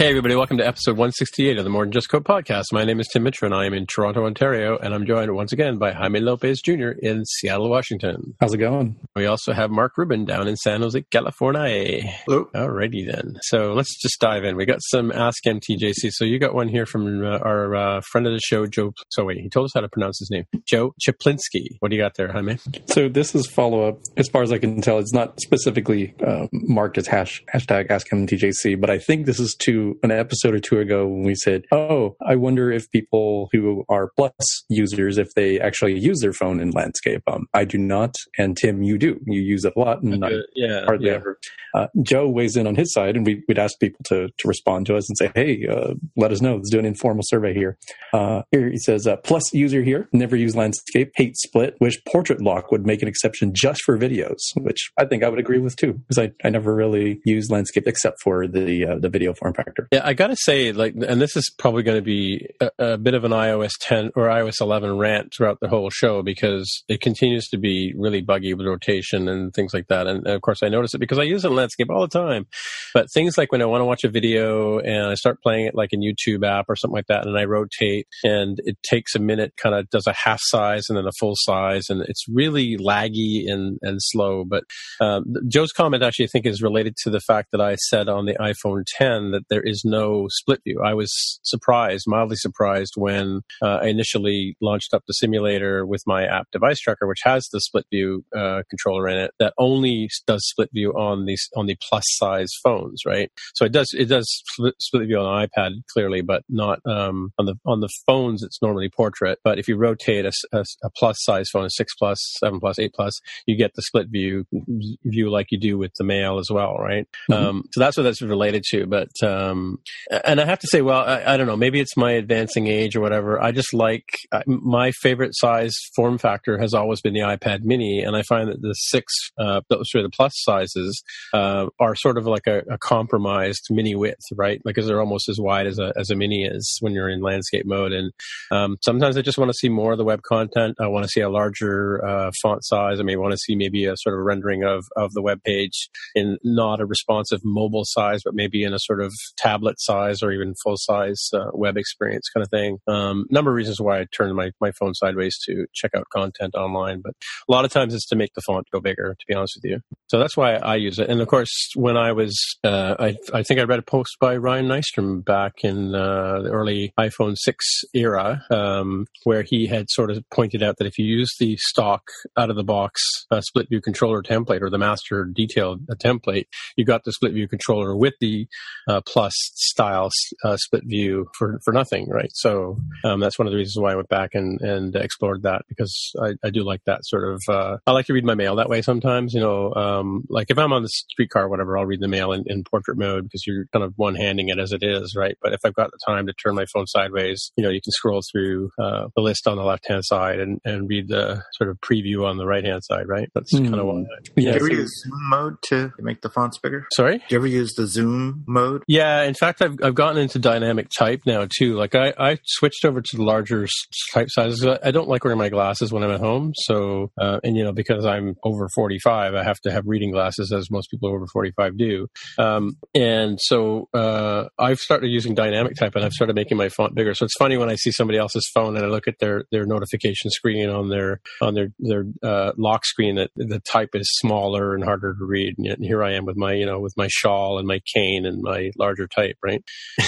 Hey everybody, welcome to episode 168 of the More Than Just Code podcast. My name is Tim Mitchell and I am in Toronto, Ontario, and I'm joined once again by Jaime Lopez Jr. in Seattle, Washington. How's it going? We also have Mark Rubin down in San Jose, California. Hello. Alrighty then. So let's just dive in. We got some Ask MTJC. So you got one here from our friend of the show, Joe. So wait, he told us how to pronounce his name. Joe Chaplinsky. What do you got there, Jaime? So this is follow-up. As far as I can tell, it's not specifically marked as hashtag Ask MTJC, but I think this is to an episode or two ago when we said, oh, I wonder if people who are Plus users, if they actually use their phone in landscape. I do not. And Tim, you do. You use it a lot. And I hardly ever. Joe weighs in on his side, and we'd ask people to respond to us and say, hey, let us know. Let's do an informal survey here. Here he says, Plus user here, never use landscape, hate split, wish portrait lock would make an exception just for videos, which I think I would agree with too, because I never really use landscape except for the video form factor. Yeah, I got to say, and this is probably going to be a bit of an iOS 10 or iOS 11 rant throughout the whole show because it continues to be really buggy with rotation and things like that. And of course, I notice it because I use it in landscape all the time. But things like when I want to watch a video and I start playing it like in YouTube app or something like that, and I rotate and it takes a minute, kind of does a half size and then a full size. And it's really laggy and slow. But Joe's comment actually, I think, is related to the fact that I said on the iPhone 10 that there is no split view. I was mildly surprised when I initially launched up the simulator with my app device tracker, which has the split view controller in it, that only does split view on the plus size phones, right? So it does split view on an iPad clearly, but not on the phones. It's normally portrait, but if you rotate a plus size phone, a 6 plus, 7 plus, 8 plus, you get the split view like you do with the Mail as well, right? Mm-hmm. So that's what that's related to, but. And I have to say, well, I don't know, maybe it's my advancing age or whatever. I just like, my favorite size form factor has always been the iPad mini. And I find that the 6, those are the plus sizes, are sort of like a compromised mini width, right? Because they're almost as wide as a mini is when you're in landscape mode. And sometimes I just want to see more of the web content. I want to see a larger font size. I may want to see maybe a sort of rendering of the web page in not a responsive mobile size, but maybe in a sort of tablet size or even full size web experience kind of thing. Number of reasons why I turned my phone sideways to check out content online, but a lot of times it's to make the font go bigger, to be honest with you. So that's why I use it. And of course, when I was, I think I read a post by Ryan Nystrom back in the early iPhone 6 era, where he had sort of pointed out that if you use the stock out of the box split view controller template or the master detail template, you got the split view controller with the plus style split view for nothing, right? So that's one of the reasons why I went back and explored that, because I do like that sort of... I like to read my mail that way sometimes, you know, like if I'm on the streetcar or whatever, I'll read the mail in portrait mode because you're kind of one-handing it as it is, right? But if I've got the time to turn my phone sideways, you know, you can scroll through the list on the left-hand side and read the sort of preview on the right-hand side, right? That's kind of what... Yeah, do you ever use zoom mode to make the fonts bigger? Sorry? Do you ever use the zoom mode? Yeah, in fact, I've gotten into dynamic type now too. Like I switched over to the larger type sizes. I don't like wearing my glasses when I'm at home. So, and you know, because I'm over 45, I have to have reading glasses, as most people over 45 do. And so I've started using dynamic type, and I've started making my font bigger. So it's funny when I see somebody else's phone and I look at their notification screen on their lock screen that the type is smaller and harder to read. And yet, here I am with my shawl and my cane and my larger type, right?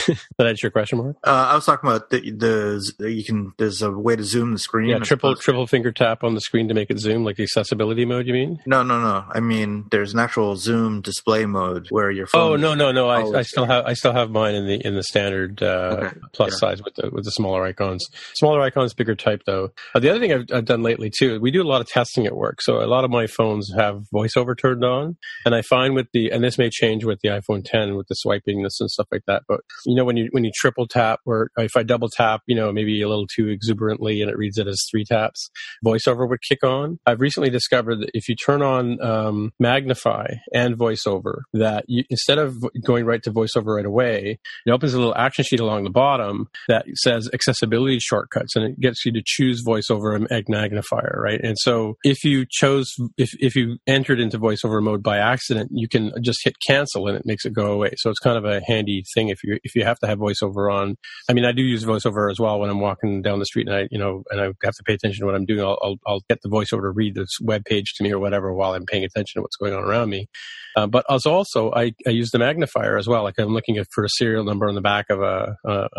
Did that answer your question, Mark? I was talking about there's a way to zoom the screen. Yeah, triple finger tap on the screen to make it zoom, like the accessibility mode, you mean? No. I mean, there's an actual zoom display mode where your phone... Oh, no. I still have mine in the standard okay. Plus size with the smaller icons. Smaller icons, bigger type, though. The other thing I've done lately, too, we do a lot of testing at work. So a lot of my phones have voiceover turned on. And I find with the... And this may change with the iPhone iPhone 10 with the swipingness and stuff like that. But you know, when you triple tap, or if I double tap, you know, maybe a little too exuberantly, and it reads it as three taps, VoiceOver would kick on. I've recently discovered that if you turn on Magnify and VoiceOver, that you, instead of going right to VoiceOver right away, it opens a little action sheet along the bottom that says accessibility shortcuts, and it gets you to choose VoiceOver and Magnifier, right? And so if you chose, if you entered into VoiceOver mode by accident, you can just hit cancel and it makes it go away. So it's kind of a handy thing if you have to have VoiceOver on. I mean, I do use VoiceOver as well when I'm walking down the street and I have to pay attention to what I'm doing. I'll get the VoiceOver to read this web page to me or whatever while I'm paying attention to what's going on around me. But also, I use the magnifier as well. Like I'm looking for a serial number on the back of a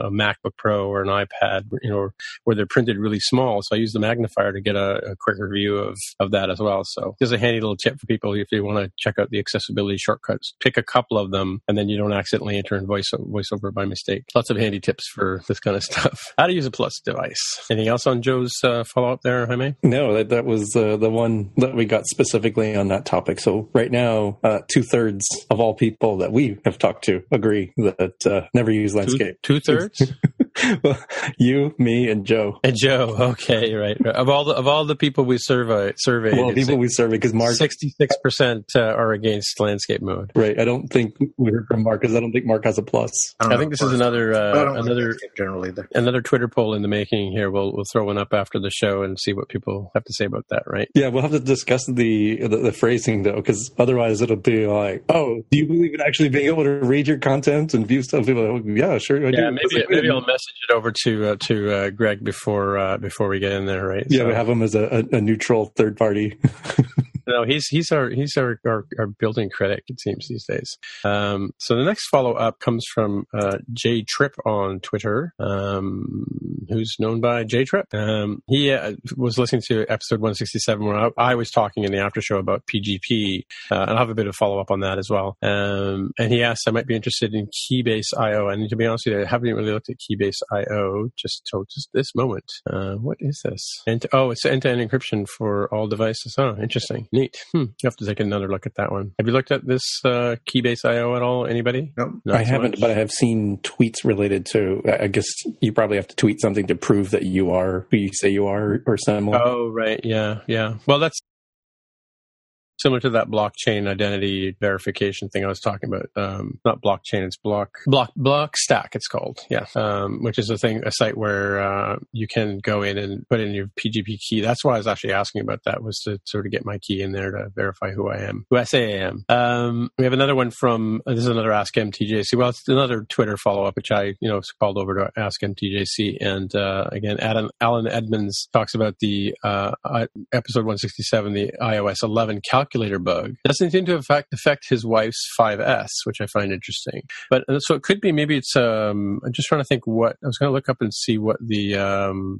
MacBook Pro or an iPad, you know, where they're printed really small. So I use the magnifier to get a quicker view of that as well. So there's a handy little tip for people if they want to check out the accessibility shortcuts. Pick a couple of them, and then you don't accidentally enter in VoiceOver by mistake. Lots of handy tips for this kind of stuff. How to use a Plus device. Anything else on Joe's follow-up there, Jaime? No, that was the one that we got specifically on that topic. So right now, 2/3 of all people that we have talked to agree that never use landscape. 2/3? Well, you, me, and Joe. And Joe, okay, right. Of all the people we surveyed, because Mark 66% are against landscape mode. Right. I don't think we heard from Mark because I don't think Mark has a plus. I think this is another Twitter poll in the making here. We'll throw one up after the show and see what people have to say about that. Right? Yeah, we'll have to discuss the phrasing though, because otherwise it'll be like, oh, do you believe in actually being able to read your content and view stuff? People are like, yeah, sure. I do. Maybe I'll message it over to Greg before we get in there, right? Yeah, so we have him as a neutral third party. No, he's our building critic, it seems, these days. So the next follow-up comes from Jay Tripp on Twitter, who's known by Jay Tripp. He was listening to episode 167 where I was talking in the after show about PGP, and I'll have a bit of follow-up on that as well. And he asked, I might be interested in Keybase I.O. And to be honest with you, I haven't really looked at Keybase I.O. just till just this moment. What is this? It's end-to-end encryption for all devices. Oh, interesting. Neat. You have to take another look at that one. Have you looked at this Keybase I.O. at all? Anybody? No, nope. I haven't, but I have seen tweets related to, I guess you probably have to tweet something to prove that you are who you say you are or something. Oh, right. Yeah. Well, that's similar to that blockchain identity verification thing I was talking about. Not blockchain, it's Block Stack, it's called. Yeah. Which is a site where you can go in and put in your PGP key. That's why I was actually asking about that, was to sort of get my key in there to verify who I say I am. We have another one from, this is another Ask MTJC. Well, it's another Twitter follow-up, which I, called over to Ask MTJC. And again, Alan Edmonds talks about the episode 167, the iOS 11 calculator bug doesn't seem to affect his wife's 5S, which I find interesting. But so it could be, maybe it's, I'm just trying to think what, I was going to look up and see what the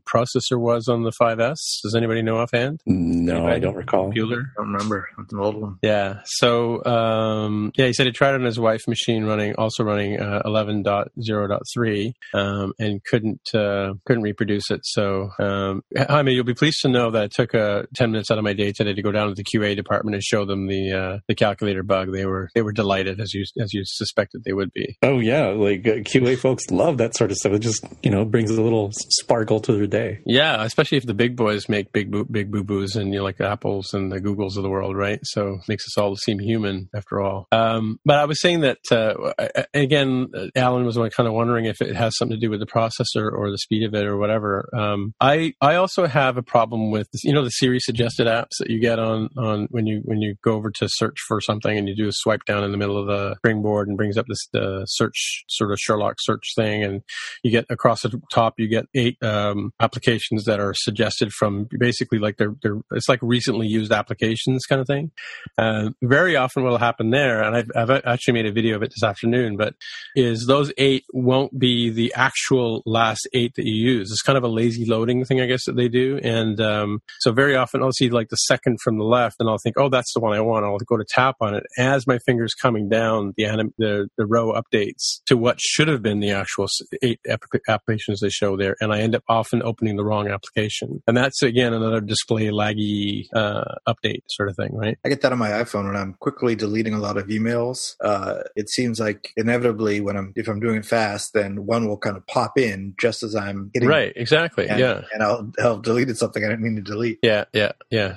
processor was on the 5S. Does anybody know offhand? No, anybody? I don't recall. Bueller? I don't remember. It's an old one. Yeah. So, he said he tried it on his wife's machine running 11.0.3 and couldn't reproduce it. So, I mean, you'll be pleased to know that I took 10 minutes out of my day today to go down to the QA department and show them the calculator bug. They were delighted, as you suspected they would be. Oh yeah, like QA folks love that sort of stuff. It just brings a little sparkle to their day. Yeah, especially if the big boys make big boo boos, and like the Apples and the Googles of the world, right? So it makes us all seem human after all. But I was saying that Alan was kind of wondering if it has something to do with the processor or the speed of it or whatever. I also have a problem with this, the Siri suggested apps that you get on when you go over to search for something and you do a swipe down in the middle of the springboard and brings up this search, sort of Sherlock search thing, and you get across the top, you get 8 applications that are suggested from basically like they're it's like recently used applications kind of thing. Very often what will happen there, and I've actually made a video of it this afternoon, but is those 8 won't be the actual last 8 that you use. It's kind of a lazy loading thing, I guess, that they do. And so very often I'll see like the second from the left and I'll think, oh, that's the one I want. I'll go to tap on it. As my finger's coming down, the row updates to what should have been the actual 8 applications they show there. And I end up often opening the wrong application. And that's, again, another display laggy update sort of thing, right? I get that on my iPhone when I'm quickly deleting a lot of emails. It seems like inevitably if I'm doing it fast, then one will kind of pop in just as I'm hitting. Right, exactly. And I'll delete something I didn't mean to delete. Yeah.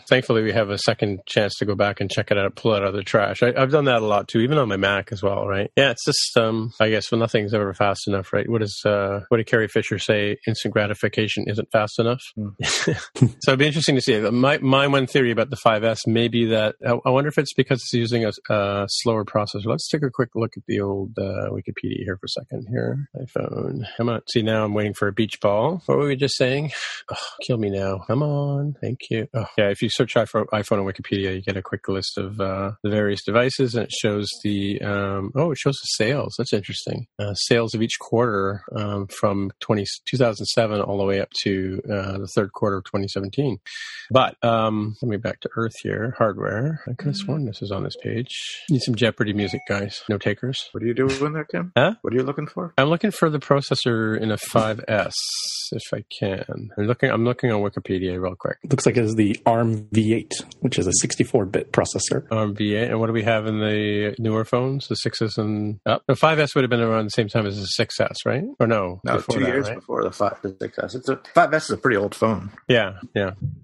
Thankfully, we have a second chance to go back and check it out, pull it out of the trash. I've done that a lot too, even on my Mac as well, right? Yeah, it's just, I guess, well, nothing's ever fast enough, right? What did Carrie Fisher say? Instant gratification isn't fast enough. So it'd be interesting to see. My one theory about the 5S may be that, I wonder if it's because it's using a slower processor. Let's take a quick look at the old Wikipedia here for a second here. iPhone. Come on. See, now I'm waiting for a beach ball. What were we just saying? Oh, kill me now. Come on. Thank you. Oh. Yeah, if you search for iPhone on Wikipedia, you get a quick list of the various devices, and it shows the, it shows the sales. That's interesting. Sales of each quarter from 2007 all the way up to the third quarter of 2017. But let me back to earth here. Hardware. I could have sworn this is on this page. Need some Jeopardy music, guys. No takers. What are you doing there, Tim? Huh? What are you looking for? I'm looking for the processor in a 5S, if I can. I'm looking on Wikipedia real quick. Looks like it is the ARM V8, which is a 64-bit processor. ARM V8. And what do we have in the newer phones? The 6s and up? The 5S would have been around the same time as the 6S, right? Or no? No, 2 years before the 6S. 5S is a pretty old phone. Yeah.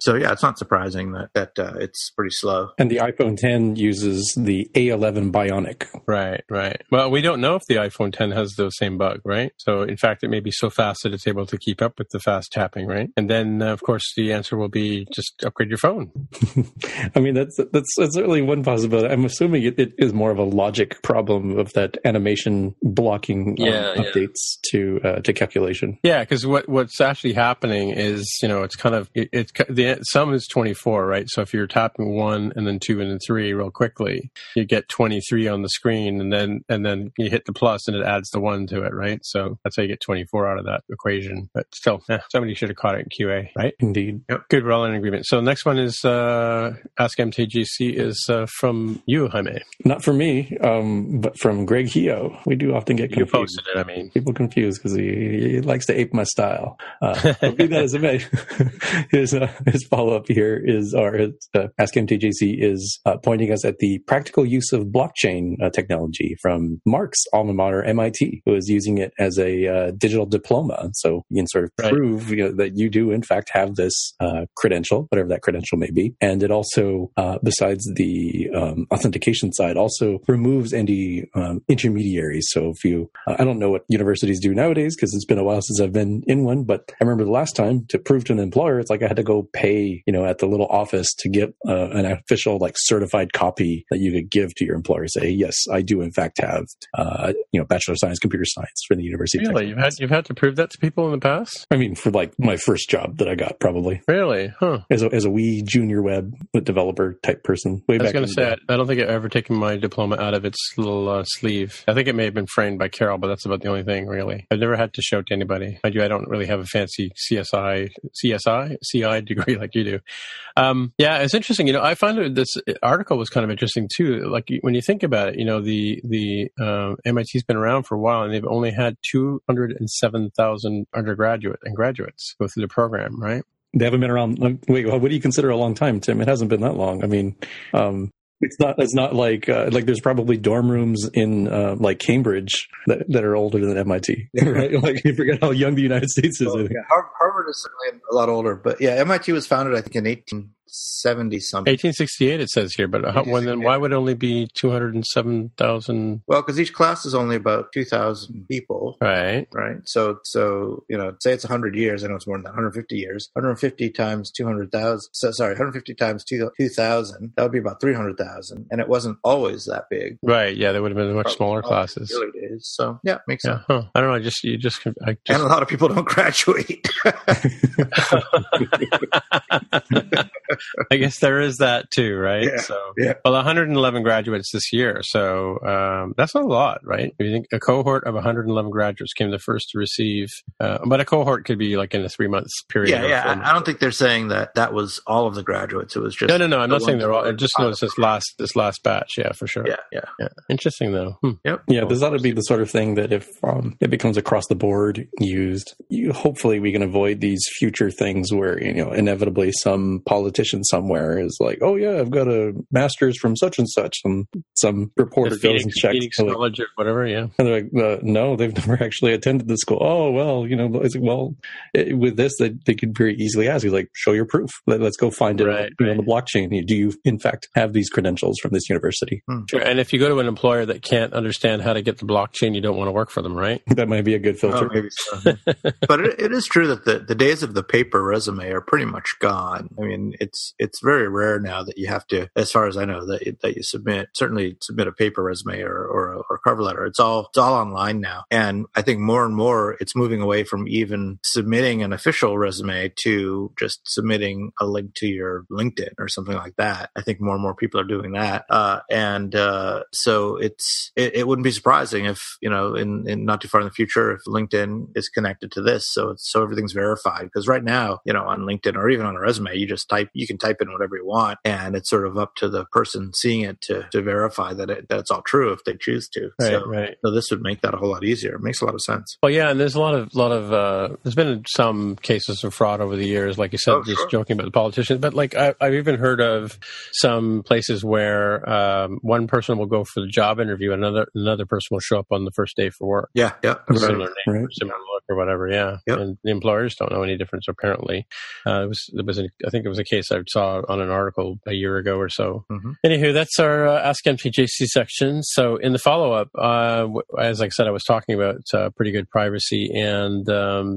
So yeah, it's not surprising that it's pretty slow. And the iPhone 10 uses the A11 Bionic. Right. Well, we don't know if the iPhone 10 has the same bug, right? So in fact, it may be so fast that it's able to keep up with the fast tapping, right? And then, of course, the answer will be just upgrade your phone. I mean, that's certainly one possibility. I'm assuming it is more of a logic problem of that animation blocking updates to calculation. Yeah, because what's actually happening is, it's kind of, the sum is 24, right? So if you're tapping 1 and then 2 and then 3 real quickly, you get 23 on the screen, and then you hit the plus and it adds the 1 to it, right? So that's how you get 24 out of that equation. But still, somebody should have caught it in QA, right? Indeed. Yep. Good, we're all in agreement. So next one is Ask MTGC is from you, Jaime. Not from me, but from Greg Heo. We do often get confused. You posted it, People confused because he likes to ape my style. But be that as it may, his follow-up here is, or Ask MTGC is pointing us at the practical use of blockchain technology from Mark's alma mater, MIT, who is using it as a digital diploma. So you can sort of prove that you do, in fact, have this credential, whatever that credential may be. And it also, besides the authentication side, also removes any intermediaries. So if you, I don't know what universities do nowadays because it's been a while since I've been in one, but I remember the last time to prove to an employer, it's like I had to go pay, at the little office to get an official, like, certified copy that you could give to your employer. Say, yes, I do in fact have, Bachelor of Science, Computer Science from the University. Really? You've had to prove that to people in the past? I mean, for like my first job that I got, probably. Really? Huh. As a wee junior web developer type person. I was going to say, I don't think I've ever taken my diploma out of its little sleeve. I think it may have been framed by Carol, but that's about the only thing, really. I've never had to show it to anybody. I don't really have a fancy CI degree like you do. It's interesting. I found this article was kind of interesting too. Like, when you think about it, the MIT's been around for a while, and they've only had 207,000 undergraduate and graduates go through the program, right? They haven't been around. Wait, what do you consider a long time, Tim? It hasn't been that long. I mean, it's not like there's probably dorm rooms in Cambridge that are older than MIT, right? Like, you forget how young the United States is. Well, yeah. Harvard is certainly a lot older, but yeah, MIT was founded, I think, in 1870 something. 1868 it says here, but then why would it only be 207,000? Well, because each class is only about 2,000 people, right? So say it's 100 years. I know it's more than that, 150 years. 150 times 200,000. So, sorry, 150 times 2,000. That would be about 300,000, and it wasn't always that big, right? Yeah, there would have been much smaller classes. Really is, so yeah, makes sense. Huh. I don't know. And a lot of people don't graduate. I guess there is that too, right? Yeah, so, yeah. Well, 111 graduates this year. So that's a lot, right? If you think a cohort of 111 graduates came the first to receive, but a cohort could be like in a 3 month period. Yeah, yeah. I don't think they're saying that was all of the graduates. It was just no. I'm not saying they're all. I just noticed this last batch. Yeah, for sure. Yeah. Interesting though. Yep. Yeah, this ought to be the sort of thing that if it becomes across the board used, hopefully we can avoid these future things where inevitably some politician somewhere is like, oh yeah, I've got a master's from such and such, and some reporter goes and checks Phoenix College or whatever, yeah, and they're like, no, they've never actually attended the school. Oh well, it's like, well, with this they could very easily ask you, like, show your proof. Let's go find it on the blockchain. Do you in fact have these credentials from this university? Sure. And if you go to an employer that can't understand how to get the blockchain, you don't want to work for them, right? That might be a good filter. Oh, maybe so. But it is true that the days of the paper resume are pretty much gone. I mean, it's very rare now that you have to, as far as I know, that you certainly submit a paper resume or cover letter. It's all online now, and I think more and more it's moving away from even submitting an official resume to just submitting a link to your LinkedIn or something like that. I think more and more people are doing that, and so it wouldn't be surprising if in not too far in the future if LinkedIn is connected to this, so everything's verified. Because right now, on LinkedIn or even on a resume, you can type in whatever you want, and it's sort of up to the person seeing it to verify that it's all true if they choose to. So this would make that a whole lot easier. It makes a lot of sense. Well, yeah, and there's a lot of there's been some cases of fraud over the years, like you said, joking about the politicians. But like I've even heard of some places where one person will go for the job interview, another person will show up on the first day for work. Yeah, yeah, similar name, right. Similar look, or whatever. Yeah, yep. And the employers don't know any difference apparently. I think it was a case I saw on an article a year ago or so. Mm-hmm. Anywho, that's our Ask MTJC section. So in the follow-up, as I said, I was talking about pretty good privacy, and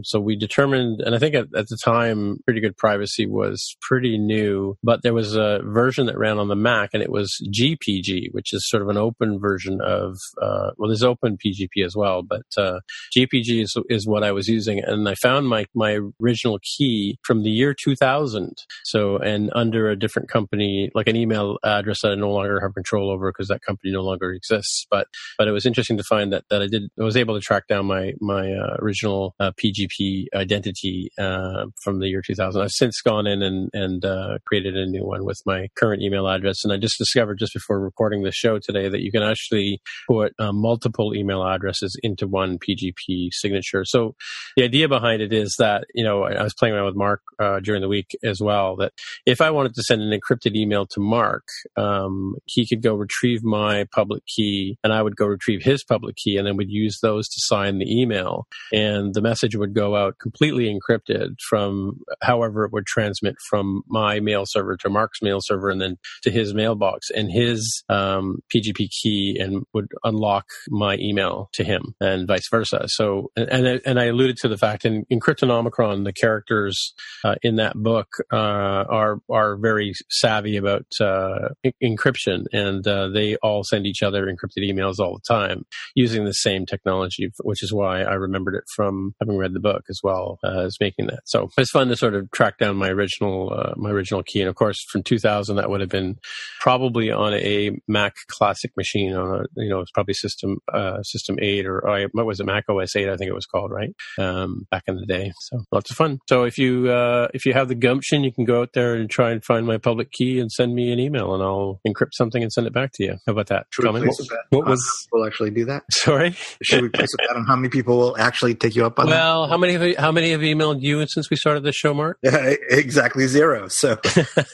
so we determined, and I think at the time, pretty good privacy was pretty new, but there was a version that ran on the Mac, and it was GPG, which is sort of an open version of there's open PGP as well, but GPG is what I was using, and I found my original key from the year 2000. So, and under a different company, like an email address that I no longer have control over because that company no longer exists. But it was interesting to find that I was able to track down my original PGP identity from the year 2000. I've since gone in and created a new one with my current email address. And I just discovered just before recording the show today that you can actually put multiple email addresses into one PGP signature. So the idea behind it is that, I was playing around with Mark during the week as well, that if I wanted to send an encrypted email to Mark, he could go retrieve my public key and I would go retrieve his public key, and then we'd use those to sign the email. And the message would go out completely encrypted from however it would transmit from my mail server to Mark's mail server and then to his mailbox, and his PGP key and would unlock my email to him and vice versa. So, and I alluded to the fact in Cryptonomicon, the characters in that book are very savvy about encryption, and they all send each other encrypted emails all the time using the same technology, which is why I remembered it from having read the book as well as making that. So it's fun to sort of track down my original key. And of course, from 2000, that would have been probably on a Mac Classic machine on a, it's probably System 8 or what was it, Mac OS 8, I think it was called, right? Back in the day. So lots of fun. So if you have the gumption, you can go out there and try and find my public key and send me an email, and I'll encrypt something and send it back to you. How about that? Should we place a bet? We'll actually do that. Sorry? Should we place a bet on how many people will actually take you up on that? Well, how many have emailed you since we started this show, Mark? Yeah, exactly zero. So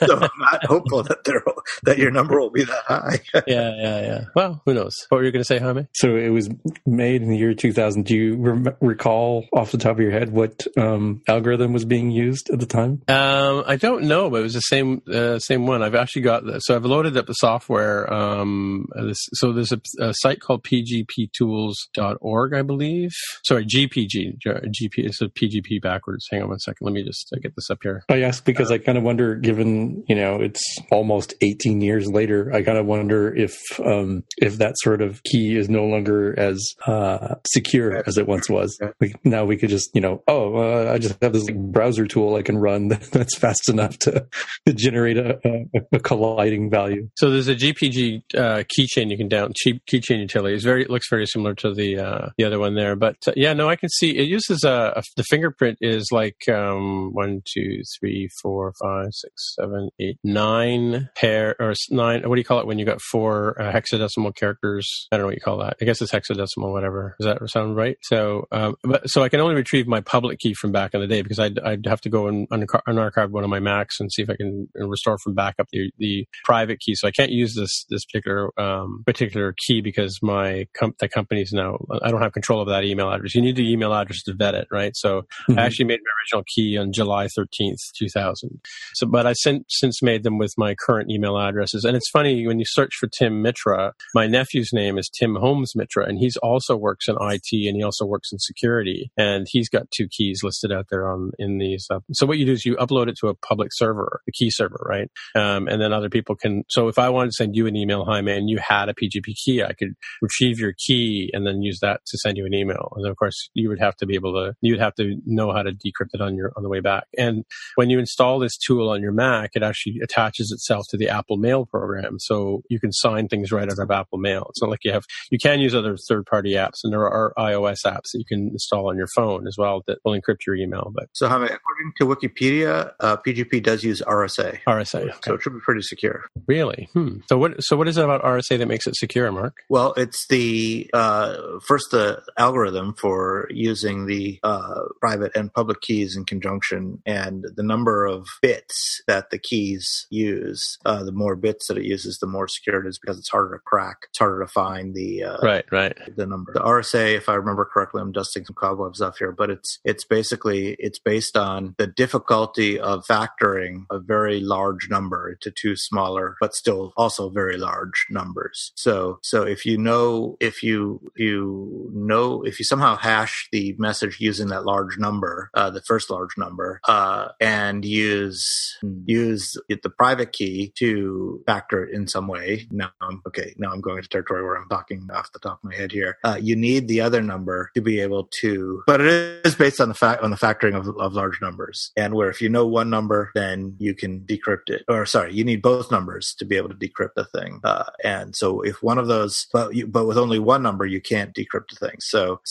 I'm not hopeful that your number will be that high. Yeah. Well, who knows? What were you going to say, Jaime? So it was made in the year 2000. Do you recall off the top of your head what algorithm was being used at the time? I don't know, but it was the same one. I've actually got this. So I've loaded up the software. So there's a site called pgptools.org, I believe. Sorry, GPG. It's a PGP backwards. Hang on one second. Let me just get this up here. I ask because I kind of wonder, given, it's almost 18 years later, I kind of wonder if that sort of key is no longer as secure as it once was. Like now we could just, I just have this browser tool I can run that's fast enough to generate a colliding value. So there's a GPG keychain you can download, cheap keychain utility. It looks very similar to the other one there. But I can see it uses the fingerprint is like 1, 2, 3, 4, 5, 6, 7, 8, 9 pair or 9. What do you call it when you got 4 hexadecimal characters? I don't know what you call that. I guess it's hexadecimal, whatever. Does that sound right? So, so I can only retrieve my public key from back in the day because I'd have to go and unarchive one of my Macs and see if I can restore from backup the private key. So I can't use this particular key because my the company's now, I don't have control of that email address. You need the email address to vet it, right? So I actually made my original key on July 13th, 2000. So, but I since made them with my current email addresses. And it's funny, when you search for Tim Mitra, my nephew's name is Tim Holmes Mitra, and he's also works in IT and he also works in security. And he's got 2 keys listed out there in these. So what you do is you upload it to a public server, a key server, right? And then other people can. So if I wanted to send you an email, Jaime, and you had a PGP key, I could retrieve your key and then use that to send you an email. And of course, you would have to know how to decrypt it on the way back. And when you install this tool on your Mac, it actually attaches itself to the Apple Mail program, so you can sign things right out of Apple Mail. It's not like you can use other third-party apps, and there are iOS apps that you can install on your phone as well that will encrypt your email. But so, Jaime, according to Wikipedia, PGP does use RSA. Okay. So it should be pretty secure. Really? So what is it about RSA that makes it secure, Mark? Well, it's the first the algorithm for using the private and public keys in conjunction, and the number of bits that the keys use. The more bits that it uses, the more secure it is because it's harder to crack. It's harder to find the the number. The RSA, if I remember correctly, I'm dusting some cobwebs off here, but it's basically based on the difficulty of factoring a very large number to 2 smaller, but still also very large numbers. So if you somehow hash the message using that large number, the first large number, and use the private key to factor it in some way. Now I'm going into territory where I'm talking off the top of my head here. You need the other number to be able to, but it is based on the factoring of large numbers. And where if you know one number, then you can decrypt it. You need both numbers to be able to decrypt the thing. And so if one of those, but with only one number, you can't decrypt the thing. So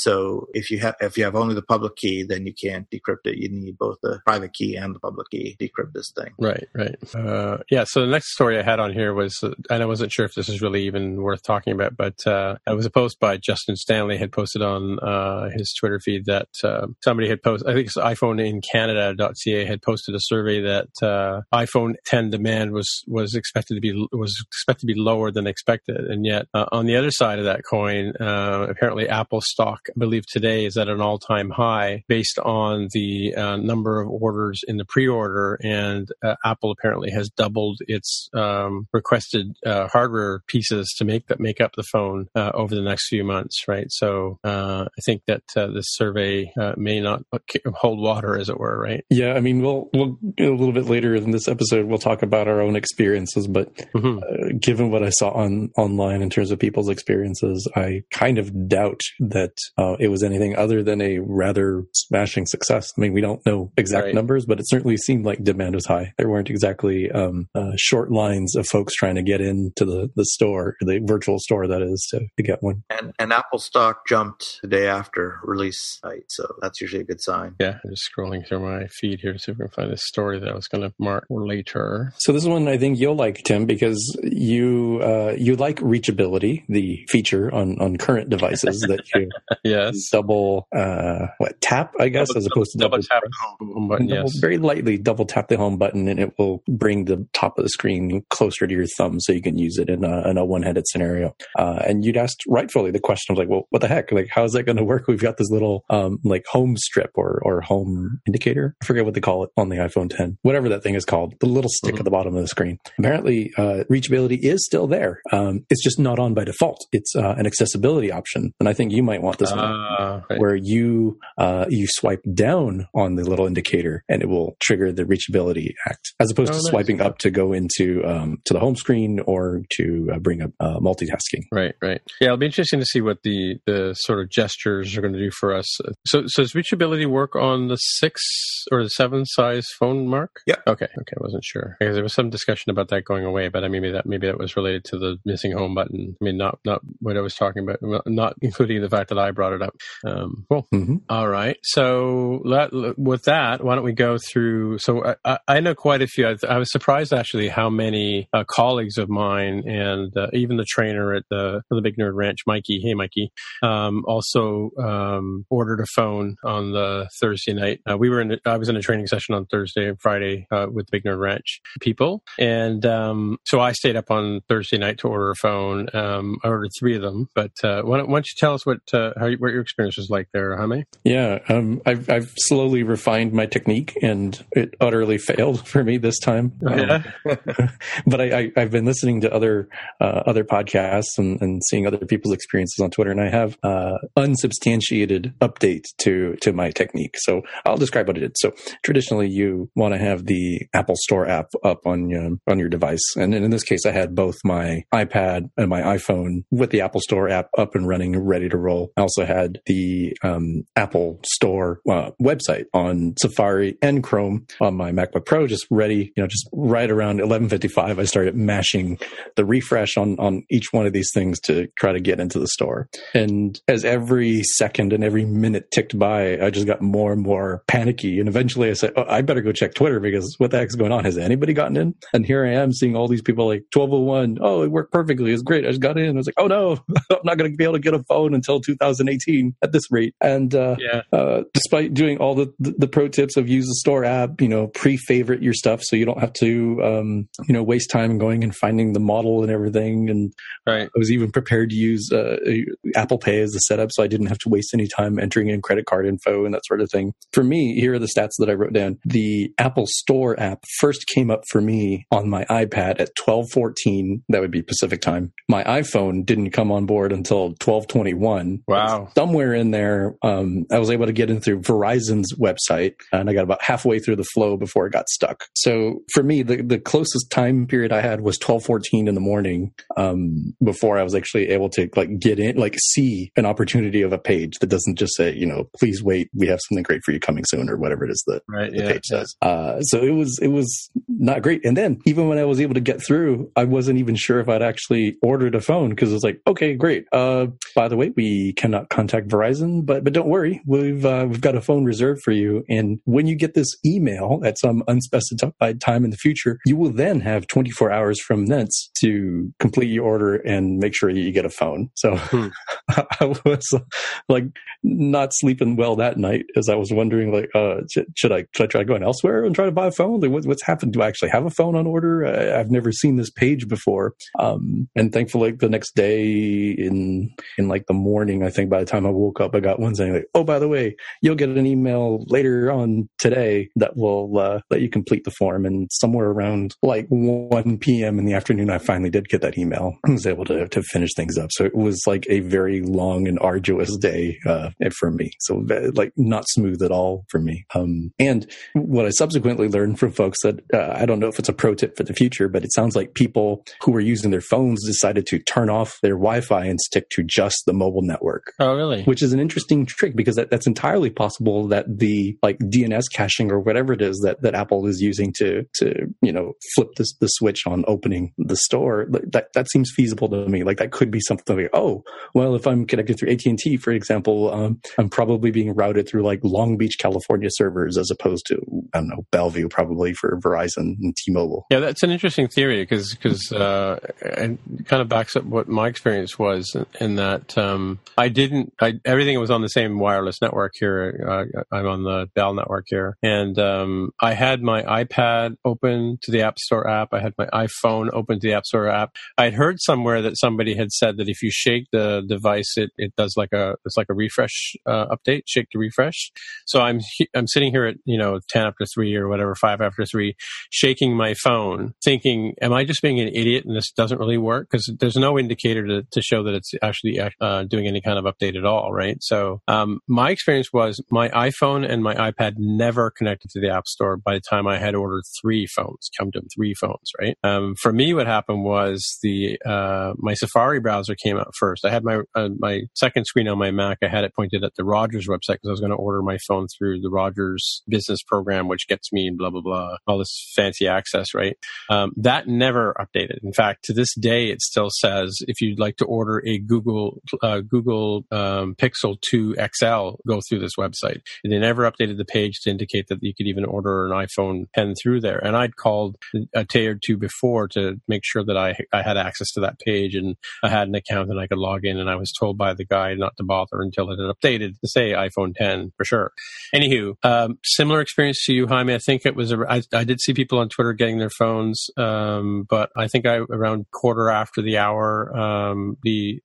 if you have only the public key, then you can't decrypt it. You need both the private key and the public key to decrypt this thing. Right. So the next story I had on here was, and I wasn't sure if this is really even worth talking about, but it was a post by Justin Stanley had posted on his Twitter feed that somebody had posted, I think it's iPhoneincanada.ca had posted a survey that iPhone 10 demand was expected to be lower than expected. And yet on the other side of that coin, apparently Apple stock, I believe today, is at an all-time high based on the number of orders in the pre-order, and Apple apparently has doubled its requested hardware pieces to make up the phone over the next few months, right? So I think that this survey may not hold water, as it were, right? Yeah, I mean, we'll a little bit later in this episode, we'll talk about our own experiences, but given what I saw online in terms of people's experiences, I kind of doubt that it was anything other than a rather smashing success. I mean, we don't know exact numbers, but it certainly seemed like demand was high. There weren't exactly short lines of folks trying to get into the store, the virtual store, that is, to get one. And Apple stock jumped the day after release night, so that's usually a good sign. Yeah, I'm just scrolling through my feed here to see if I can find this story that I was going to mark later. So this one I think you'll like, Tim, because you like reachability, the feature on current devices that you very lightly double tap the home button, and it will bring the top of the screen closer to your thumb so you can use it in a one-handed scenario. And you'd asked rightfully the question of what the heck? How is that going to work? We've got this little home strip or home indicator. I forget what they call it on the iPhone 10, whatever that thing is called, the little stick at the bottom of the screen. Apparently, reachability is still there. It's just not on by default. It's an accessibility option. And I think you might want this one where you swipe down on the little indicator and it will trigger the reachability act, as opposed to swiping up to go into to the home screen or to bring up multitasking. Right. Yeah, it'll be interesting to see what the sort of gestures are going to do for for us. So does reachability work on the 6 or the 7 size phone, Mark? Yeah. Okay, I wasn't sure. Because there was some discussion about that going away, but I mean, maybe that was related to the missing home button. I mean, not what I was talking about, not including the fact that I brought it up. Cool. Mm-hmm. All right. So with that, why don't we go through... So I know quite a few. I was surprised, actually, how many colleagues of mine and even the trainer at the Big Nerd Ranch, Mikey. Hey, Mikey. Also ordered a phone on the Thursday night. I was in a training session on Thursday and Friday with the Big Nerd Ranch people. And so I stayed up on Thursday night to order a phone. I ordered 3 of them. But why don't you tell us what your experience was like there, Jaime? Yeah, I've slowly refined my technique, and it utterly failed for me this time. But I've been listening to other podcasts and seeing other people's experiences on Twitter, and I have unsubstantiated updates to my technique. So I'll describe what it is. So traditionally, you want to have the Apple Store app up on your device, and in this case, I had both my iPad and my iPhone with the Apple Store app up and running, ready to roll. I also had the Apple Store website on Safari and Chrome on my MacBook Pro, just ready. You know, just right around 11:55, I started mashing the refresh on each one of these things to try to get into the store. And as every second and every minute ticked by, I just got more and more panicky. And eventually I said, oh, I better go check Twitter, because what the heck's going on? Has anybody gotten in? And here I am seeing all these people like 1201. Oh, it worked perfectly. It's great. I just got in. I was like, oh no, I'm not going to be able to get a phone until 2018 at this rate. And despite doing all the pro tips of use the store app, you know, pre-favorite your stuff so you don't have to, you know, waste time going and finding the model and everything. And I was even prepared to use Apple Pay as the setup, so I didn't have to waste any time entering in credit card info and that sort of thing. For me, here are the stats that I wrote down. The Apple Store app first came up for me on my iPad at 12:14. That would be Pacific time. My iPhone didn't come on board until 12:21. Wow. Somewhere in there, I was able to get in through Verizon's website, and I got about halfway through the flow before it got stuck. So for me, the closest time period I had was 12:14 in the morning, before I was actually able to get in, see an opportunity of a page that doesn't just say, you know, please wait, we have something great for you coming soon, or whatever it is that the page says. So it was not great. And then even when I was able to get through, I wasn't even sure if I'd actually ordered a phone, because it was like, okay, great. By the way, we cannot contact Verizon, but don't worry, we've got a phone reserved for you. And when you get this email at some unspecified time in the future, you will then have 24 hours from thence to complete your order and make sure that you get a phone. So I was not sleeping well that night, as I was wondering should I try going elsewhere and try to buy a phone? Like, what's happened? Do I actually have a phone on order? I've never seen this page before. And thankfully, the next day in the morning, I think by the time I woke up, I got one saying oh, by the way, you'll get an email later on today that will let you complete the form. And somewhere around 1 p.m. in the afternoon, I finally did get that email. I was able to finish things up. So it was a very long and arduous day for me. So not smooth at all for me. And what I subsequently learned from folks that I don't know if it's a pro tip for the future, but it sounds like people who were using their phones decided to turn off their Wi-Fi and stick to just the mobile network. Oh, really? Which is an interesting trick, because that's entirely possible that the DNS caching or whatever it is that Apple is using to flip the switch on opening the store. That seems feasible to me. That could be something like, oh, well, if I'm connected through AT&T, for example, I'm probably being routed through Long Beach, California servers, as opposed to, I don't know, Bellevue probably for Verizon and T-Mobile. Yeah, that's an interesting theory, because it kind of backs up what my experience was, in that everything was on the same wireless network here. I'm on the Bell network here. And I had my iPad open to the App Store app. I had my iPhone open to the App Store app. I'd heard somewhere that somebody had said that if you shake the device, it does a refresh update, shake to refresh. So I'm sitting here at 10 after 3 or whatever, 5 after 3, shaking my phone, thinking, am I just being an idiot and this doesn't really work? Because there's no indicator to show that it's actually doing any kind of update at all, right? So my experience was my iPhone and my iPad never connected to the App Store by the time I had ordered 3 phones, right? For me, what happened was my Safari browser came out first. I had my second screen on my Mac. I had it pointed at the Rogers website because I was going to order my phone through the Rogers business program, which gets me blah, blah, blah, all this fancy access, right? That never updated. In fact, to this day, it still says, if you'd like to order a Google Pixel 2 XL, go through this website. And they never updated the page to indicate that you could even order an iPhone 10 through there. And I'd called a day or two before to make sure that I had access to that page and I had an account and I could log in. And I was told by the guy not to bother until it had updated to say iPhone 10 for sure. Anywho, similar experience to you, Jaime. I think it was, I did see people on Twitter getting their phones, but I think around quarter after the hour, the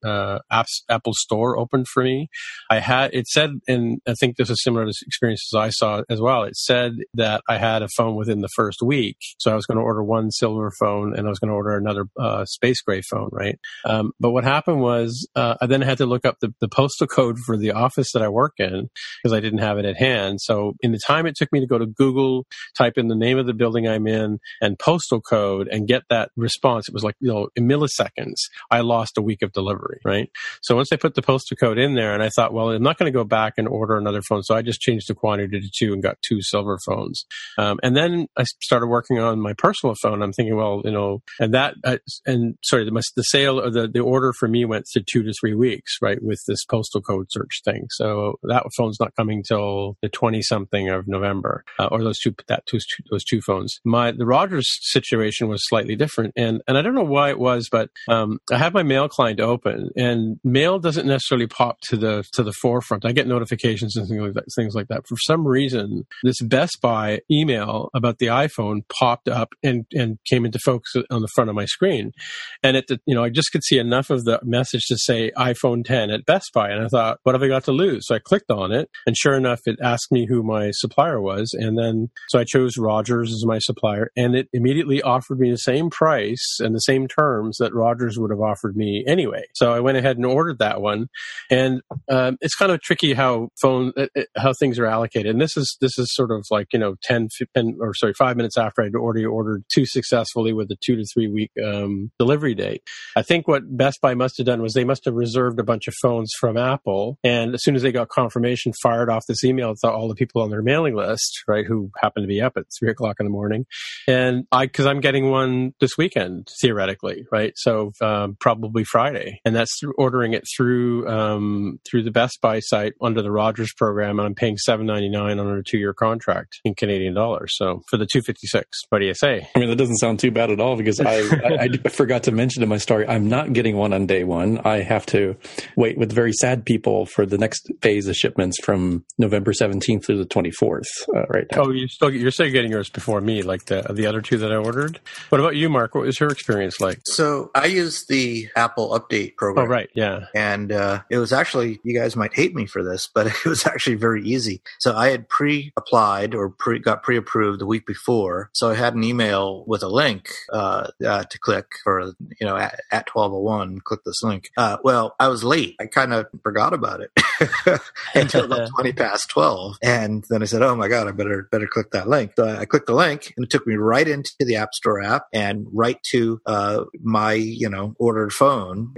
Apple Store opened for me. It said, and I think this is similar to experiences I saw as well. It said that I had a phone within the first week. So I was going to order one silver phone and I was going to order another space gray phone, right? But what happened was I then had to look up the postal code for the office that I work in because I didn't have it at hand. So in the time it took me to go to Google, type in the name of the building I'm in and postal code and get that response, it was like, in milliseconds, I lost a week of delivery, right? So once I put the postal code in there and I thought, well, I'm not going to go back and order another phone. So I just changed the quantity to 2 and got 2 silver phones. And then I started working on my personal phone. I'm thinking, well, the sale or the order for me went to 2 to 3 weeks, right? With this postal code search thing. So that phone's not coming till the 20 something of November, or those two phones. The Rogers situation was slightly different. And I don't know why it was, but I have my mail client open and mail doesn't necessarily pop to the forefront. I get notifications and things like that. For some reason, this Best Buy email about the iPhone popped up and came into focus on the front of my screen. And I just could see enough of the message to say iPhone 10 at Best Buy. And I thought, what have I got to lose? So I clicked on it. And sure enough, it asked me who my supplier was. And then, so I chose Rogers as my supplier. And it immediately offered me the same price and the same terms that Rogers would have offered me anyway. So I went ahead and ordered that one. And it's kind of tricky how things are allocated. And this is sort of like, 5 minutes after I'd already ordered 2 successfully with a 2 to 3 week delivery date. I think what Best Buy must have done was they must have reserved a bunch of phones from Apple. And as soon as they got confirmation, fired off this email to all the people on their mailing list, right, who happened to be up at 3:00 in the morning. And because I'm getting one this weekend, theoretically, right? So probably Friday. And that's ordering it through the Best Buy site under the Rogers program. And I'm paying $7.99 on a 2-year contract in Canadian dollars. So for the $256, what do you say? I mean, that doesn't sound too bad at all because I forgot to mention in my story, I'm not getting one on day one. I have to wait with very sad people for the next phase of shipments from November 17th through the 24th right now. Oh, you're still getting yours before me, like the other 2 that I ordered. What about you, Mark? What was your experience like? So I used the Apple Update program. Oh, right. Yeah. And it was actually, you guys might hate me for this, but it was actually very easy. So I had pre-applied or got pre-approved the week before. So I had an email with a link to click for, at 12:01, click this link. Well, I was late. I kind of forgot about it until about 20 past 12. And then I said, oh my God, I better click that link. So I clicked the link and it took me right into the App Store app and right to my, ordered phone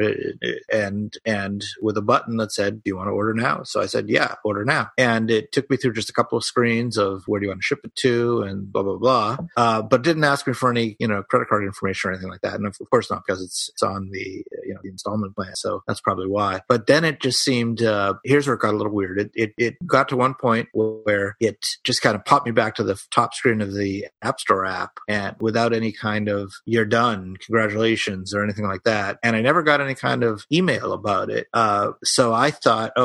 and with a button that said, do you want to order now? So I said, yeah, order now. And it took me through just a couple of screens of where do you want to ship it to and blah, blah, blah. But didn't ask me for any, credit card information or anything like that. And of course not, because it's on the, the installment plan. So that's probably why. But then it just seemed, here's where it got a little weird. It got to one point where it just kind of popped me back to the top screen of the App Store app and without any kind of, you're done, congratulations, or anything like that. And I never got any kind of email about it. So I thought, I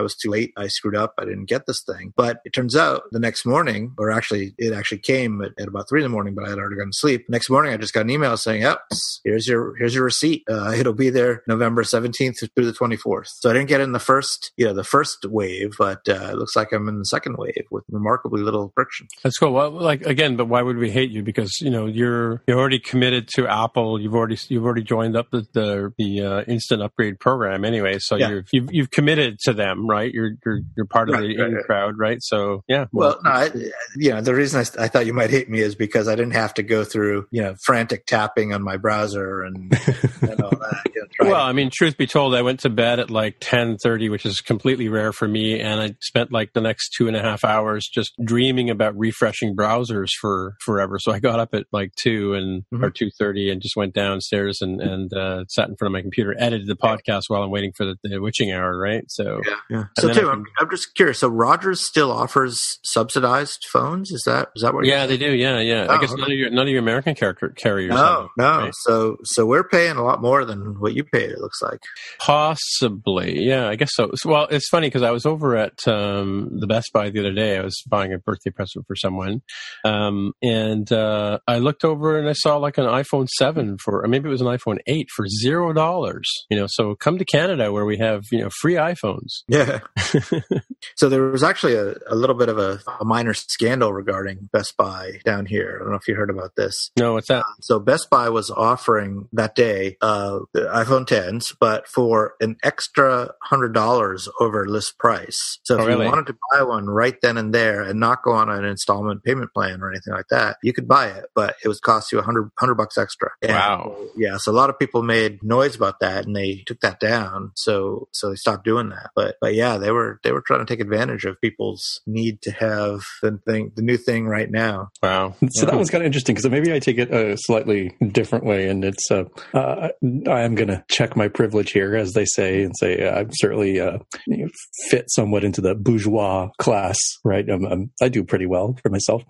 was too late. I screwed up. I didn't get this thing. But it turns out the next morning, or actually, it actually came at about 3 a.m, but I had already gone to sleep. Next morning, I just got an email saying, "Yep, here's your receipt. It'll be there November 17th through the 24th. So I didn't get in the first wave, but it looks like I'm in the second wave with remarkably little friction. That's cool. Well, but why would we hate you? Because you're already committed to Apple. You've already joined up the instant upgrade program anyway. So yeah. You've committed to them, right? You're part of the crowd, right? So yeah. The reason I thought you might hate me is because I didn't have to go through frantic tapping on my browser and all that. Right? Well, I mean, truth be told, I went to bed at like 10:30, which is completely rare for me. And I spent like the next 2.5 hours just dreaming about refreshing browsers for forever. So I got up at like 2 and or 2:30 and just went downstairs and sat in front of my computer, edited the podcast while I'm waiting for the witching hour, right? So, yeah. So Tim, I'm just curious. So Rogers still offers subsidized phones? Is that what? Yeah, they do. Yeah. Oh, I guess none of your American carriers. No. Right? So we're paying a lot more than what you paid, it looks like. Possibly. Yeah, I guess so. Well, it's funny because I was over at the Best Buy the other day. I was buying a birthday present for someone. And I looked over and I saw like an iPhone 7 or maybe it was an iPhone 8 for $0. You know, so come to Canada where we have, free iPhones. Yeah. So there was actually a little bit of a minor scandal regarding Best Buy down here. I don't know if you heard about this. No, what's that? So Best Buy was offering that day the iPhone 10s, but for an extra $100 over list price. So if you wanted to buy one right then and there and not go on an installment payment plan or anything like that, you could buy it, but it would cost you $100 extra. And, wow. Yeah. So a lot of people made noise about that and they took that down. So they stopped doing that. But yeah, they were trying to take advantage of people's need to have the new thing right now. Wow. So that was kind of interesting because maybe I take it a slightly different way, and it's I am going to check my privilege here, as they say, and say I'm certainly fit somewhat into the bourgeois class, right? I do pretty well for myself.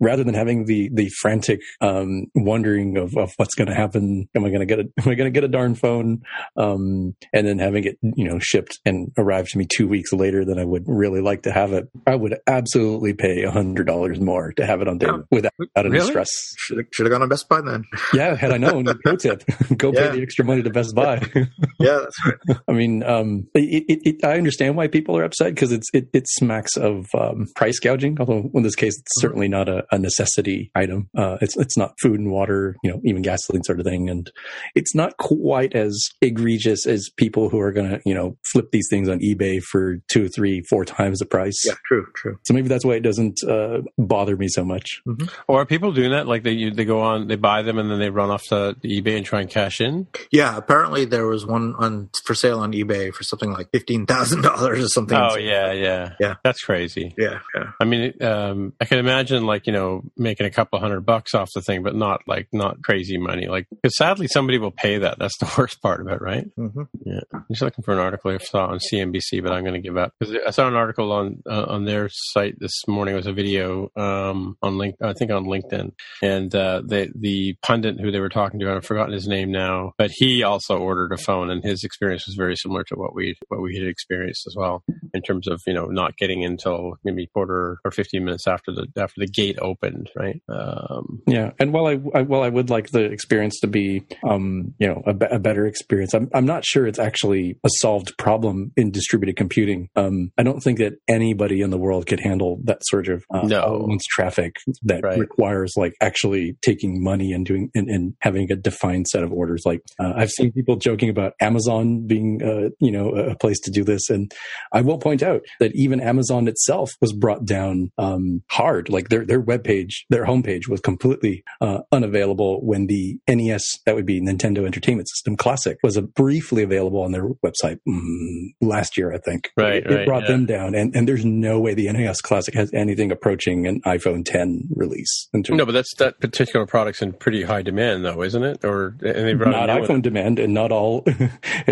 Rather than having the frantic wondering of what's going to happen, am I going to get a darn phone, and then having it shipped and arrived to me 2 weeks later than I would really like to have it, I would absolutely pay $100 more to have it on there without any stress. Should have gone on Best Buy then. Yeah, had I known. Pro tip: go pay the extra money to Best Buy. Yeah, that's right. I mean, I understand why people are upset because it smacks of price gouging. Although in this case, it's certainly not a necessity item. It's not food and water, even gasoline sort of thing, and it's not quite as egregious as people who are going to flip these things on eBay for 2, 3, 4 times the price. Yeah, true. So maybe that's why it doesn't bother me so much. Mm-hmm. Or are people doing that? Like they go on, they buy them, and then they run off to eBay and try and cash in? Yeah, apparently there was one for sale on eBay for something like $15,000 or something. Oh, yeah. That's crazy. Yeah. I mean, I can imagine making a couple $100 off the thing, but not crazy money. Like, because sadly somebody will pay that. That's the worst part of it, right? Mm-hmm. Yeah. I'm just looking for an article I saw on CNBC, but I'm going to give up because I saw an article on their site this morning. It was a video on LinkedIn, and the pundit who they were talking to, I've forgotten his name now, but he also ordered a phone, and his experience was very similar to what we had experienced as well, in terms of not getting until maybe quarter or 15 minutes after the gate opened, right? Yeah, and while I would like the experience to be a better experience, I'm not sure it's actually a solved problem in distributed computing. I don't think that anybody in the world could handle that sort of traffic that requires like actually taking money and doing and having a defined set of orders. Like I've seen people joking about Amazon being a place to do this, and I will point out that even Amazon itself was brought down hard. Like their webpage, their homepage was completely unavailable when the NES, that would be Nintendo Entertainment System Classic, was briefly available on their website last year, I think. It brought them down, and there's no way the NES Classic has anything approaching an iPhone 10 release. No, but that particular product's in pretty high demand, though, isn't it? Or and they not iPhone demand, and not all, at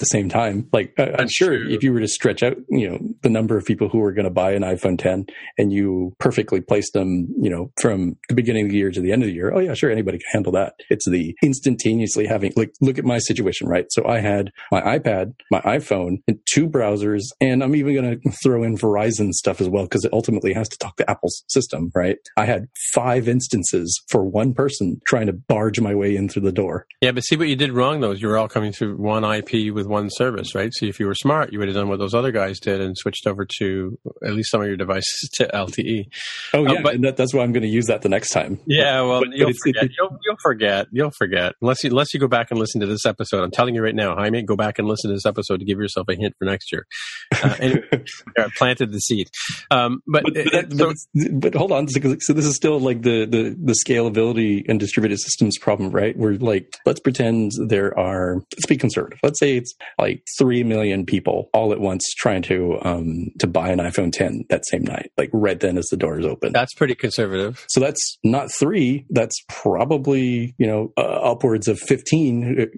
the same time. Like I'm sure if you were to stretch out, the number of people who are going to buy an iPhone 10, and you perfectly place them, from the beginning of the year to the end of the year. Oh yeah, sure, anybody can handle that. It's the instantaneously having, like, look at my situation, right? So I had my iPad, my iPhone, and 2 browsers, and I'm even going to throw in Verizon stuff as well because it ultimately has to talk to Apple's system, right? I had 5 instances for one person trying to barge my way in through the door. Yeah, but see what you did wrong, though, is you were all coming through one IP with one service, right? So if you were smart, you would have done what those other guys did and switched over to at least some of your devices to LTE. Oh, yeah, but that's why I'm going to use that the next time. Yeah, well, you'll forget. Unless you go back and listen to this episode. I'm telling you right now, Jaime, go back and listen to this episode to give yourself a hint for next year. later. Anyway, I planted the seed. But hold on. So this is still like the scalability and distributed systems problem, right? We're like, let's pretend there are, let's be conservative. Let's say it's like 3 million people all at once trying to buy an iPhone 10 that same night, like right then as the doors open. That's pretty conservative. So that's not 3. That's probably, upwards of 15,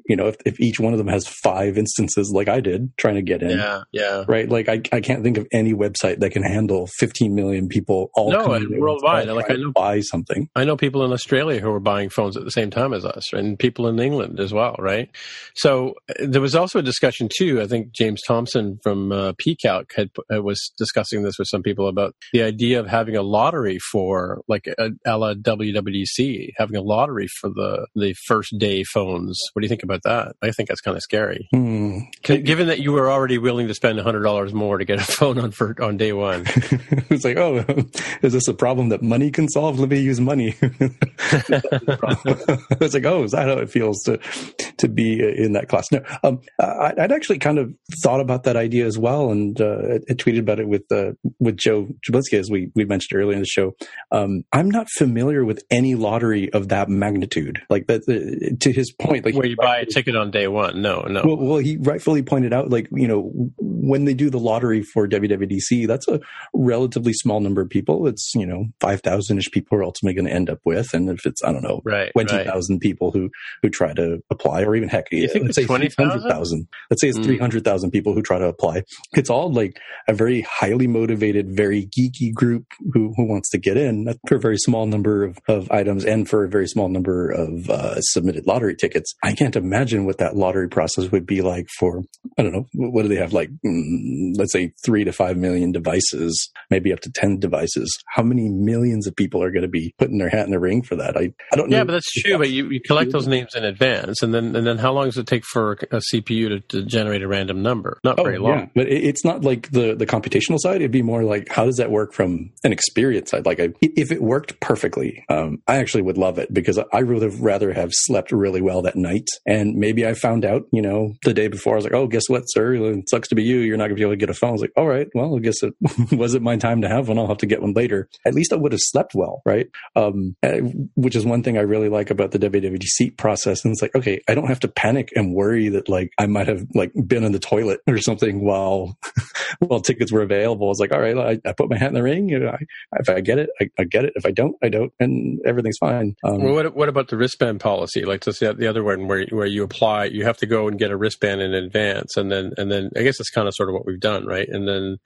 if each one of them has 5 instances like I did trying to get in. Yeah. Right? Like I can't think of any website that can handle 15 million people all worldwide. Like I know, buy something. I know people in Australia who are buying phones at the same time as us, and people in England as well, right? So there was also a discussion too. I think James Thompson from PCalc was discussing this with some people about the idea of having a lottery for like a la WWDC, having a lottery for the first day phones. What do you think about that? I think that's kind of scary. Given that you were already willing to spend $100 more to get a phone on day one. It's like, oh, is this a problem that money can solve? Let me use money. It's like, oh, is that how it feels to be in that class? No, I'd actually kind of thought about that idea as well, and I tweeted about it with Joe Jablonski, as we mentioned earlier in the show. I'm not familiar with any lottery of that magnitude. Like that, to his point, like where you buy a ticket on day one. No. Well, he rightfully pointed out, like when they do the lottery for WWDC, that's a relatively small number of people. It's 5,000-ish people are ultimately going to end up with, and if it's 20,000 people who try to apply, or even heck, let's say 300,000. Let's say it's 300,000 people who try to apply. It's all like a very highly motivated, very geeky group who wants to get in for a very small number of items and for a very small number of submitted lottery tickets. I can't imagine what that lottery process would be like for, I don't know, what do they have? Like, let's say 3 to 5 million devices, maybe up to 10 devices. How many millions of people are going to be putting their hat in the ring for that? I don't know. Yeah, but that's true. But you collect those names in advance, and then how long does it take for a CPU to generate a random number? Not very long. Yeah. But it's not like the computational side. It'd be more like, how does that work from an experience side? Like, if it worked perfectly, I actually would love it, because I would have rather have slept really well that night, and maybe I found out, the day before. I was like, oh, guess what, sir? It sucks to be you. You're not going to be able to get a phone. I was like, all right, well, I guess it wasn't my time to have one. I'll have to get one later. At least I would have slept well, right? Which is one thing I really like about the WWDC process. And it's like, okay, I don't have to panic and worry that like I might have like been in the toilet or something while tickets were available. It's like, all right, I put my hat in the ring. If I get it, I get it. If I don't, I don't, and everything's fine. Well, what about the wristband policy? Like the other one where you apply, you have to go and get a wristband in advance, and then I guess that's kind of sort of what we've done, right? And then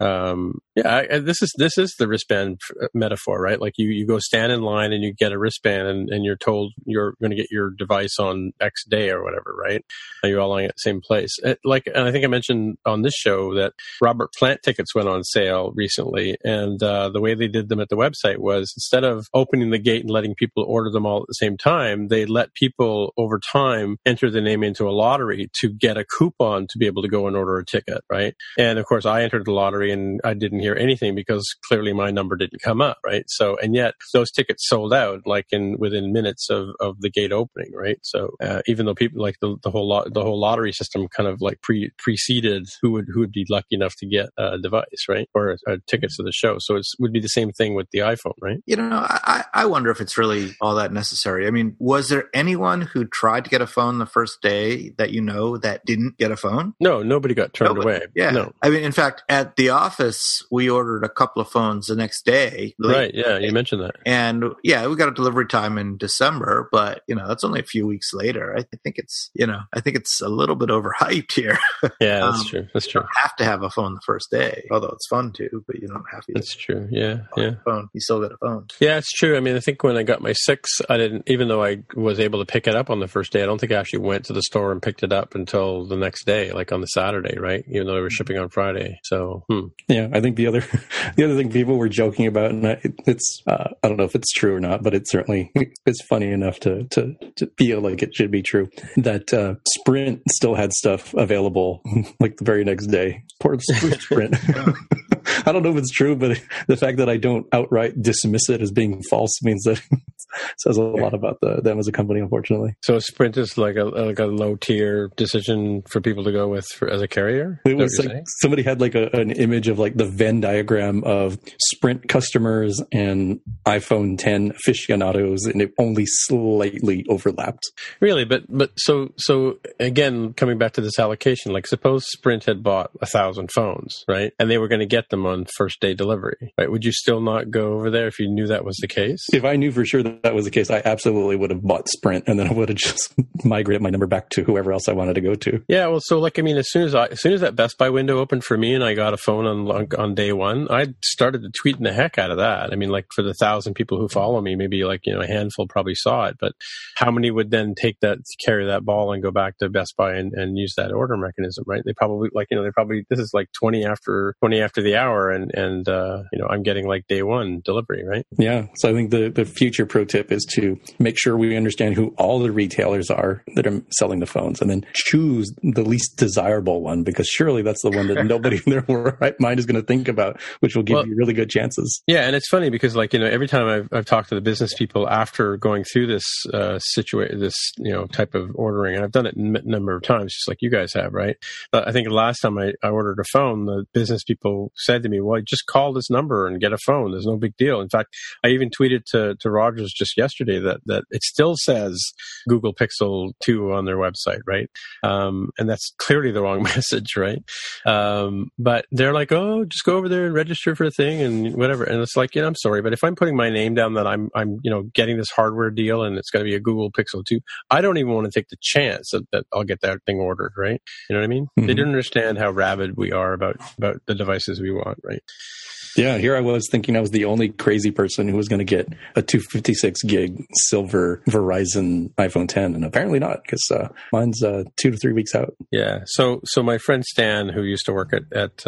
this is the wristband metaphor, right? Like you go stand in line and you get a wristband, and you're told you're going to get your device on X day or whatever, right? And you're all lying at the same place. And I think I mentioned on this show that Robert Plant tickets went on sale recently, and the way they did them at the website was, instead of opening the gate and letting people order them all at the same time, they let people over time enter their name into a lottery to get a coupon to be able to go and order a ticket, right? And of course, I entered the lottery and I didn't hear anything because clearly my number didn't come up, right? So, and yet those tickets sold out like within minutes of the gate opening, right? So even though people like the whole lottery system kind of like preceded who would be lucky enough to get a device, right, or a tickets to the show. So it would be the same thing with the iPhone, right? I wonder if it's really all that necessary. I mean, was there anyone who tried to get a phone the first day that that didn't get a phone? No, nobody got turned away. Yeah. No. I mean, in fact, at the office, we ordered a couple of phones the next day. Right. Yeah. You mentioned that. And yeah, we got a delivery time in December, but that's only a few weeks later. I think it's, I think it's a little bit overhyped here. Yeah, that's true. That's true. You don't have to have a phone the first day, although it's fun too, but you don't have to. That's true. Yeah. Yeah. Phone. You still got a phone. Yeah, it's true. I mean, I think when I got my 6, I didn't, even though I was able to pick it up on the first day, I don't think I actually went to the store and picked it up until the next day, like on the Saturday, right? Even though they were shipping on Friday. So, yeah, I think the other thing people were joking about, and it's I don't know if it's true or not, but it certainly is funny enough to feel like it should be true, that Sprint still had stuff available like the very next day. Poor Sprint. I don't know if it's true, but the fact that I don't outright dismiss it as being false means that it says a lot about them as a company, unfortunately. So Sprint is like a low tier decision for people to go with as a carrier? It was like somebody had like an image of like the Venn diagram of Sprint customers and iPhone 10 aficionados, and it only slightly overlapped. Really? But so again, coming back to this allocation, like suppose Sprint had bought 1,000 phones, right? And they were going to get them on first day delivery, right? Would you still not go over there if you knew that was the case? If I knew for sure that was the case, I absolutely would have bought Sprint, and then I would have just migrated my number back to whoever else I wanted to go to. Yeah, well, so like, I mean, as soon as that Best Buy window opened for me and I got a phone on day one, I started to tweeting the heck out of that. I mean, like for the 1,000 people who follow me, maybe like, you know, a handful probably saw it, but how many would then carry that ball and go back to Best Buy and use that order mechanism, right? They probably like, you know, this is like 20 after the hour and you know, I'm getting like day one delivery, right? Yeah. So I think the future pro tip is to make sure we understand who all the retailers are that are selling the phones, and then choose the least desirable one, because surely that's the one that nobody in their right mind is going to think about, which will give you really good chances. Yeah. And it's funny because like, you know, every time I've talked to the business people after going through this situation, this, you know, type of ordering, and I've done it a number of times, just like you guys have, right? But I think the last time I ordered a phone, the business people said to me, well, just call this number and get a phone. There's no big deal. In fact, I even tweeted to Rogers just yesterday that it still says Google Pixel 2 on their website, right? And that's clearly the wrong message, right? But they're like, oh, just go over there and register for a thing and whatever. And it's like, you know, I'm sorry, but if I'm putting my name down that I'm you know, getting this hardware deal and it's going to be a Google Pixel 2, I don't even want to take the chance that I'll get that thing ordered, right? You know what I mean? Mm-hmm. They didn't understand how rabid we are about the devices we want, right? Yeah, here I was thinking I was the only crazy person who was going to get a 256 gig silver Verizon iPhone 10, and apparently not, because mine's 2 to 3 weeks out. Yeah, so my friend Stan, who used to work at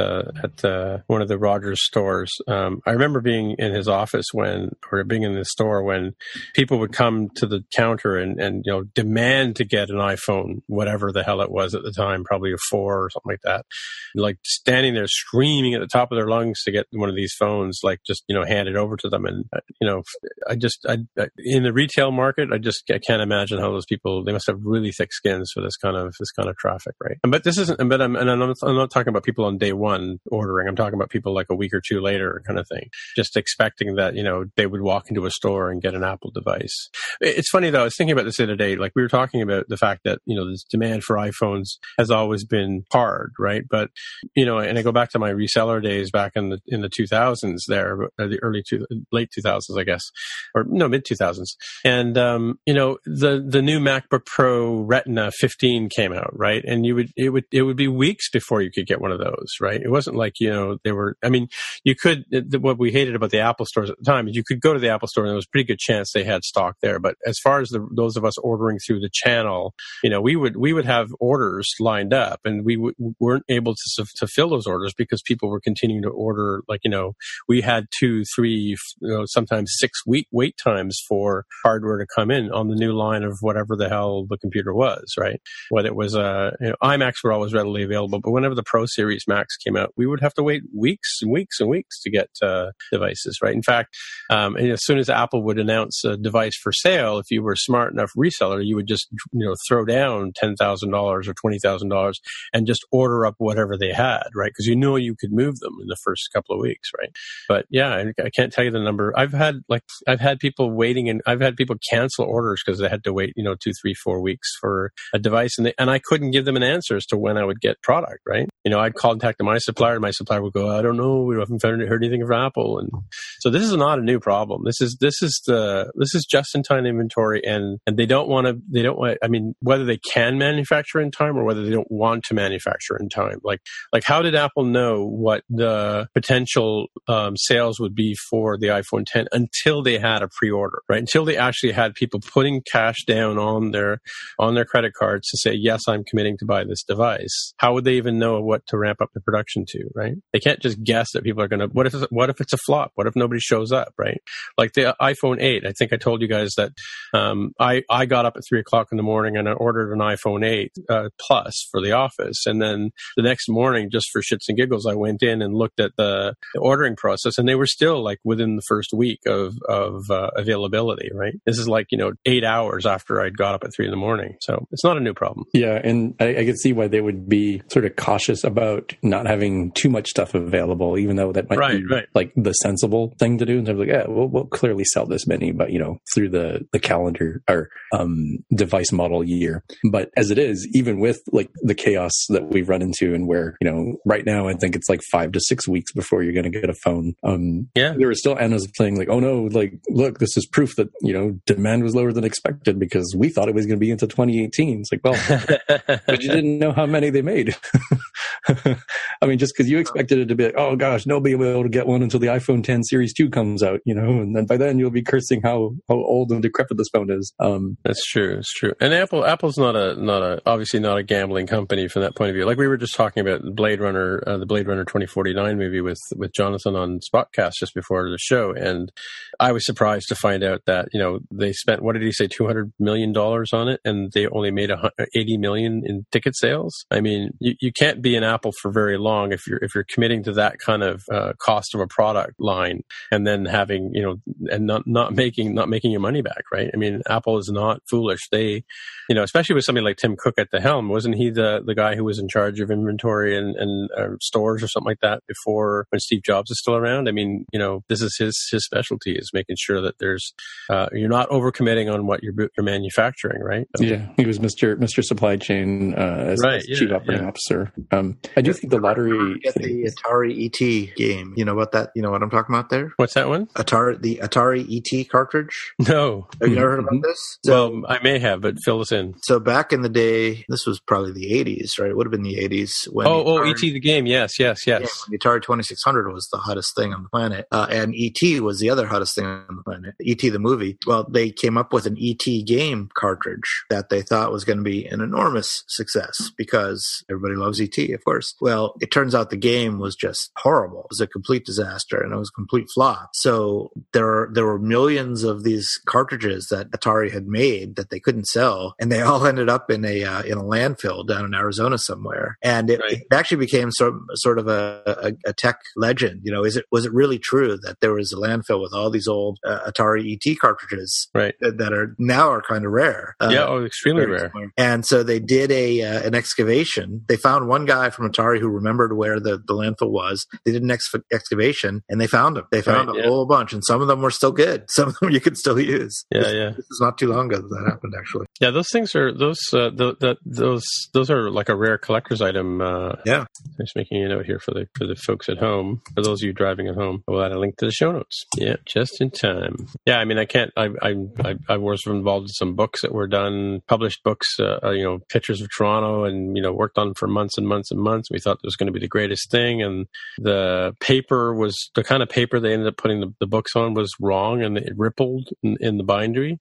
one of the Rogers stores, I remember being in his office in the store when people would come to the counter and you know, demand to get an iPhone, whatever the hell it was at the time, probably a 4 or something like that, like standing there screaming at the top of their lungs to get one of these phones, like just, you know, handed over to them. And, you know, I in the retail market, I can't imagine how those people, they must have really thick skins for this kind of traffic, right? But this isn't, I'm not talking about people on day one ordering. I'm talking about people like a week or two later kind of thing, just expecting that, you know, they would walk into a store and get an Apple device. It's funny though, I was thinking about this the other day, like we were talking about the fact that, you know, this demand for iPhones has always been hard, right? But, you know, and I go back to my reseller days back in the 2000s there, or the late 2000s, I guess, or no, mid 2000s. And, you know, the new MacBook Pro Retina 15 came out, right? And it would be weeks before you could get one of those, right? It wasn't like, you know, what we hated about the Apple stores at the time is you could go to the Apple store and there was a pretty good chance they had stock there. But as far as those of us ordering through the channel, you know, we would have orders lined up, and we weren't able to fill those orders because people were continuing to order. Like, you know, we had 2, 3, you know, sometimes 6 week wait times for hardware to come in on the new line of whatever the hell the computer was, right? Whether it was, you know, iMacs were always readily available, but whenever the Pro Series Max came out, we would have to wait weeks and weeks and weeks to get devices, right? In fact, and as soon as Apple would announce a device for sale, if you were a smart enough reseller, you would just, you know, throw down $10,000 or $20,000 and just order up whatever they had, right? Because you know you could move them in the first couple of weeks, right? But yeah, I can't tell you the number. I've had people waiting, and I've had people cancel orders because they had to wait, you know, 2, 3, 4 weeks for a device, and I couldn't give them an answer as to when I would get product, right? You know, I'd contact my supplier, and my supplier would go, I don't know, we haven't heard anything from Apple. And so this is not a new problem. This is just in time inventory, and they don't want. I mean, whether they can manufacture in time or whether they don't want to manufacture in time, like how did Apple know what the potential sales would be for the iPhone 10 until they had a pre-order, right? Until they actually had people putting cash down on their credit cards to say, yes, I'm committing to buy this device. How would they even know what to ramp up the production to, right? They can't just guess that people are going to, what if it's a flop? What if no, nobody shows up, right? Like the iPhone 8, I think I told you guys that I got up at 3 o'clock in the morning and I ordered an iPhone 8 Plus for the office. And then the next morning, just for shits and giggles, I went in and looked at the ordering process, and they were still like within the first week of availability, right? This is like, 8 hours after I'd got up at 3 a.m. So it's not a new problem. Yeah, and I could see why they would be sort of cautious about not having too much stuff available, even though that might be like the sensible thing to do in terms of like, yeah, we'll clearly sell this many, but through the calendar or device model year. But as it is, even with like the chaos that we've run into, and where right now I think it's like 5 to 6 weeks before you're going to get a phone. There was still Anna's thing like, oh no, like look, this is proof that demand was lower than expected because we thought it was going to be into 2018. It's like, well, but you didn't know how many they made. I mean, just because you expected it to be, oh gosh, nobody will be able to get one until the iPhone 10 Series 2 comes out, and then by then you'll be cursing how old and decrepit this phone is. That's true. It's true. And Apple's obviously not a gambling company from that point of view. Like we were just talking about Blade Runner, the Blade Runner 2049 movie with Jonathan on Spotcast just before the show, and I was surprised to find out that they spent, what did he say, $200 million on it, and they only made $80 million in ticket sales. I mean, you can't be an Apple for very long if you're committing to that kind of cost of a product line, and then having and not making your money back, right? I mean, Apple is not foolish. They, especially with somebody like Tim Cook at the helm, wasn't he the guy who was in charge of inventory and stores or something like that before, when Steve Jobs is still around? I mean, this is his specialty, is making sure that there's you're not overcommitting on what you're manufacturing, right? So, yeah, he was Mr. Supply Chain as Chief Operating Officer. I do think the lottery, get the Atari E.T. game. You know about that? You know what I'm talking about there? What's that one? The Atari E.T. cartridge. No, have you never heard about this? So, well, I may have, but fill us in. So back in the day, this was probably the 80s, right? It would have been the 80s when E.T. the game. Yes. Yeah, the Atari 2600 was the hottest thing on the planet, and E.T. was the other hottest thing on the planet. E.T. the movie. Well, they came up with an E.T. game cartridge that they thought was going to be an enormous success because everybody loves E.T., of course. Well, it turns out the game was just horrible. It was a complete disaster, and it was a complete flop. So there were millions of these cartridges that Atari had made that they couldn't sell, and they all ended up in a landfill down in Arizona somewhere. And it actually became sort of a tech legend. Was it really true that there was a landfill with all these old Atari ET cartridges that are now kind of rare? Extremely rare. And so they did an excavation. They found one guy from Atari who remembered where the landfill was. They did an excavation, and they found them. They found a whole bunch, and some of them were still good. Some of them you could still use. This is not too long ago that happened, actually. Yeah, those things are those are like a rare collector's item. I'm just making a note here for the folks at home. For those of you driving at home, we'll add a link to the show notes. Yeah, just in time. Yeah, I mean, I can't. I was involved in some books that were done, published books. Pictures of Toronto, and worked on for months and months and months. We thought it was going to be the greatest thing, and the paper was the kind of paper they ended up putting the books on was wrong, and it rippled in the bindery,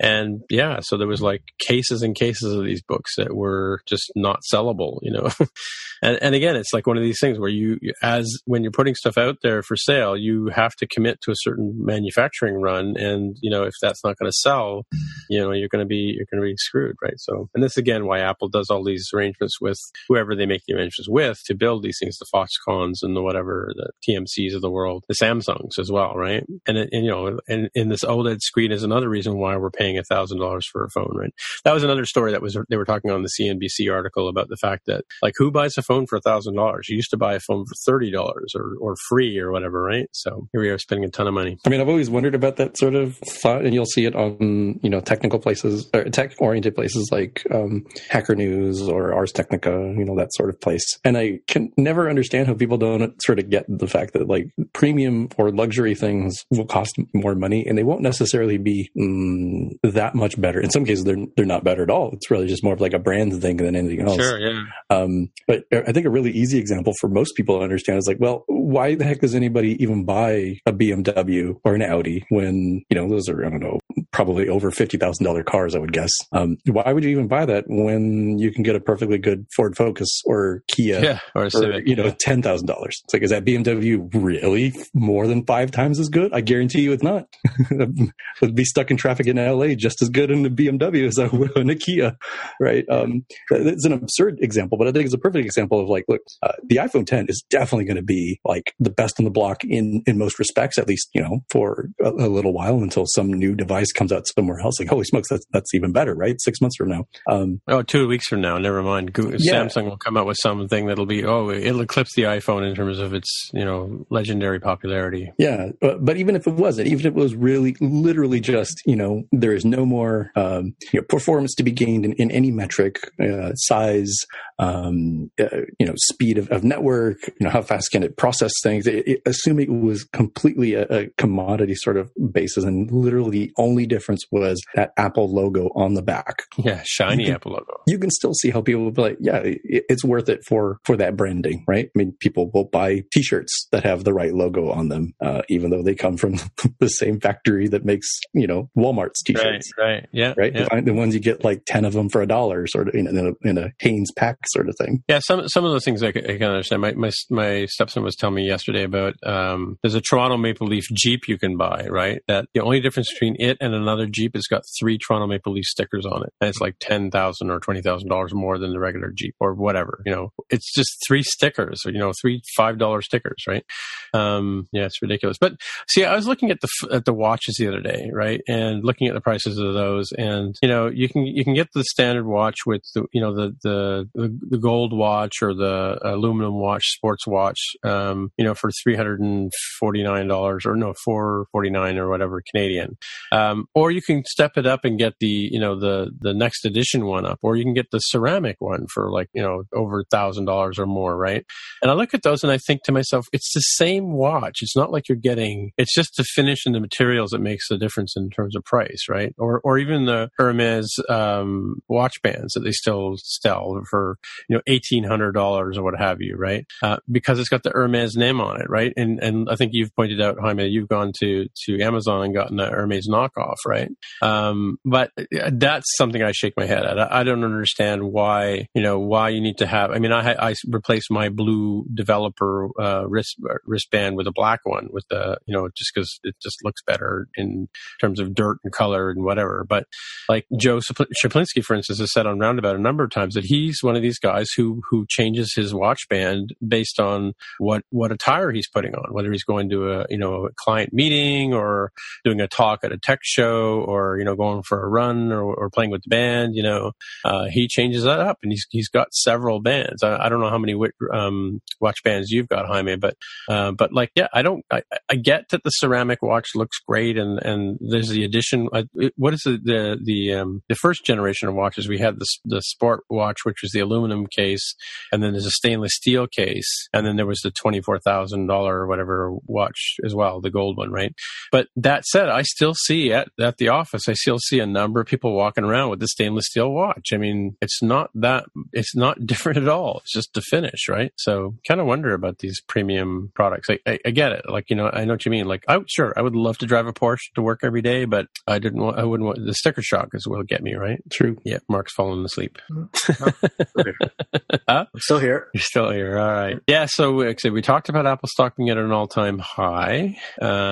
and yeah, so there was like cases and cases of these books that were just not sellable, and again, it's like one of these things where when you're putting stuff out there for sale, you have to commit to a certain manufacturing run, and if that's not going to sell, you're going to be screwed, right? So, and this again, why Apple does all these arrangements with whoever they make the arrangements with to build these things, the Foxcons and the whatever, the TMCs of the world, the Samsungs as well, right? And this OLED screen is another reason why we're paying $1,000 for a phone, right? That was another story that they were talking on the CNBC article about the fact that like who buys a phone for $1,000? You used to buy a phone for $30 or free or whatever, right? So here we are spending a ton of money. I mean, I've always wondered about that sort of thought, and you'll see it on technical places or tech-oriented places like Hacker News or Ars Technica, that sort of place. And I can never understand how people don't sort of get the fact that like premium or luxury things will cost more money, and they won't necessarily be that much better. In some cases, they're not better at all. It's really just more of like a brand thing than anything else. Sure, yeah. But I think a really easy example for most people to understand is like, well, why the heck does anybody even buy a BMW or an Audi when those are, I don't know, probably over $50,000 cars, I would guess. Why would you even buy that when you can get a perfectly good Ford Focus or Kia or a Civic, $10,000? It's like, is that BMW really more than 5 times as good? I guarantee you it's not. I'd be stuck in traffic in LA just as good in a BMW as I would in a Kia, right? It's an absurd example, but I think it's a perfect example of like, look, the iPhone X is definitely going to be like the best on the block in most respects, at least, for a little while until some new device comes out somewhere else. Like, holy smokes, that's even better, right? 6 months from now. 2 weeks from now, never mind. Samsung will come out with something that'll be, it'll eclipse the iPhone in terms of its, legendary popularity. Yeah. But even if it wasn't, even if it was really literally just, there is no more performance to be gained in any metric, size, speed of network, how fast can it process things? Assuming it was completely a commodity sort of basis, and literally the only difference was that Apple logo on the back. Yeah, shiny Apple logo. You can still see how people will be like, yeah, it's worth it for that branding, right? I mean, people will buy T-shirts that have the right logo on them, even though they come from the same factory that makes, Walmart's T-shirts. Right, yeah. Right? Yeah. Find the ones you get like 10 of them for $1 sort of in a Hanes pack sort of thing. Yeah, some of those things I can understand. My stepson was telling me yesterday about there's a Toronto Maple Leaf Jeep you can buy, right? That the only difference between it and another Jeep is got 3 Toronto Maple Leaf stickers on it. And it's like $10,000 or $20,000 more than the regular Jeep or whatever. It's just 3 stickers, three $5 stickers, right? It's ridiculous. But see, I was looking at the watches the other day, right? And looking at the prices of those, and you can get the standard watch with the gold watch or the aluminum watch, sports watch, for $349 or no, $449 or whatever Canadian. Or you can step it up and get the next edition one up, or you can get the ceramic one for like, over $1,000 or more, right? And I look at those and I think to myself, it's the same watch. It's not like you're getting, it's just the finish and the materials that makes the difference in terms of price, right? Or even the Hermes watch bands that they still sell for, $1,800 or what have you, right? Because it's got the Hermes name on it, right? And I think you've pointed out, Jaime, you've gone to Amazon and gotten a Hermes knockoff, right? But that's something I shake my head at. I don't understand why you need to have, I replaced my blue developer wristband with a black one with the, just because it just looks better in terms of dirt and color and whatever. But like Joe Shaplinsky, for instance, has said on Roundabout a number of times that he's one of these guys who changes his watch band based on what attire he's putting on, whether he's going to a client meeting or doing a talk at a tech show or, going for a run or playing with the band, he changes that up, and he's got several bands. I don't know how many watch bands you've got, Jaime, but like, yeah, I get that the ceramic watch looks great, and there's the addition. What is the first generation of watches? We had the sport watch, which was the aluminum case, and then there's a stainless steel case, and then there was the $24,000 whatever watch as well, the gold one, right? But that said, I still see at the office, I still see a number of people walking around with the stainless steel watch. It's not different at all. It's just the finish, right? So kind of wonder about these premium products. I get it. Like, I know what you mean. Like, I would love to drive a Porsche to work every day, but I wouldn't want the sticker shock is what get me, right? True. Yeah. Mark's fallen asleep. Huh? I'm still here. You're still here. All right. Yeah. So we talked about Apple stock being at an all-time high. There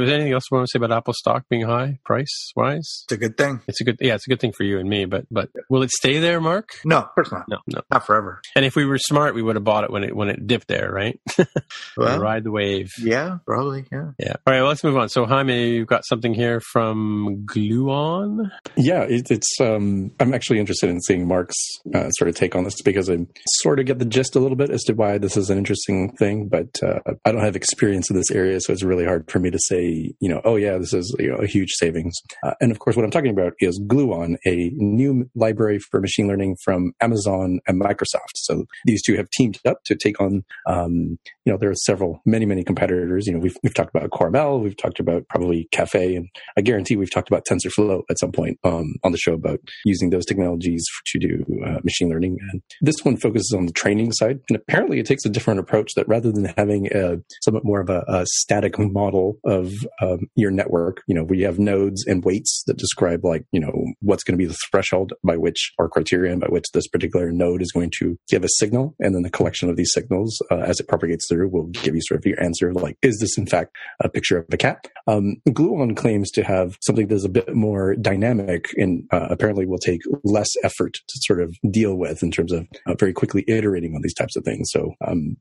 was anything else you want to say about Apple stock being high price-wise? It's a good thing. It's a good thing for you and me, but will it stay there, Mark? No, of course not. No. Not forever. And if we were smart, we would have bought it when it dipped there, right? Well, ride the wave. Yeah, probably. Yeah. All right. Well, let's move on. So Jaime, you've got something here from Gluon. Yeah, it's I'm actually interested in seeing Mark's sort of take on this, because I sort of get the gist a little bit as to why this is an interesting thing, but I don't have experience in this area, so it's really hard for me to say, this is a huge savings. And of course, what I'm talking about is Gluon, a new library for machine learning from Amazon and Microsoft. So these two have teamed up to take on, there are many competitors. We've talked about Cormel, we've talked about probably Cafe, and I guarantee we've talked about TensorFlow at some point on the show about using those technologies to do machine learning And this one focuses on the training side. And apparently it takes a different approach that rather than having somewhat more of a static model of your network, you know, we have nodes and weights that describe like, you know, what's going to be the threshold by which our criterion by which this particular node is going to give a signal. And then the collection of these signals as it propagates through will give you sort of your answer. Like, is this in fact a picture of a cat? Gluon claims to have something that's a bit more dynamic and apparently will take less effort to sort of deal with in terms of very quickly iterating on these types of things. So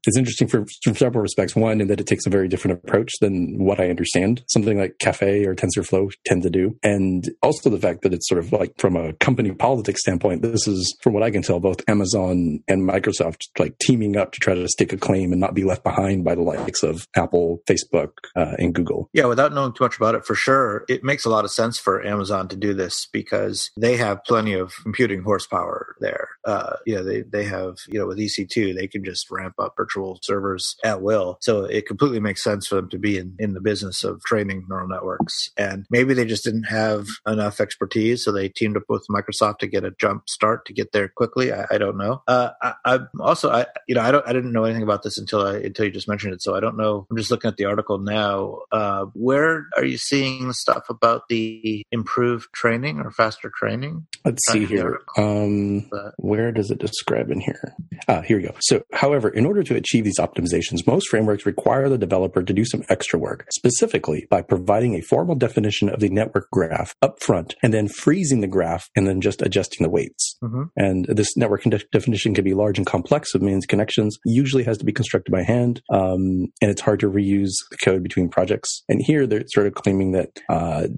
it's interesting for several respects. One, in that it takes a very different approach than what I understand something like Caffe or TensorFlow tend to do. And also the fact that it's sort of like from a company politics standpoint, this is, from what I can tell, both Amazon and Microsoft like teaming up to try to stake a claim and not be left behind by the likes of Apple, Facebook, and Google. Yeah, without knowing too much about it, for sure, it makes a lot of sense for Amazon to do this because they have plenty of computing horsepower there. They have, with EC2, they can just ramp up virtual servers at will. So it completely makes sense for them to be in the business of training neural networks. And maybe they just didn't have enough expertise, so they teamed up with Microsoft to get a jump start to get there quickly. I don't know. I didn't know anything about this until you just mentioned it. So I don't know. I'm just looking at the article now. Where are you seeing stuff about the improved training or faster training? Let's see here. Where does it describe in here? Here we go. So, however, in order to achieve these optimizations, most frameworks require the developer to do some extra work, specifically by providing a formal definition of the network graph up front and then freezing the graph and then just adjusting the weights. Mm-hmm. And this network definition can be large and complex. It means connections usually has to be constructed by hand, and it's hard to reuse the code between projects. And here they're sort of claiming that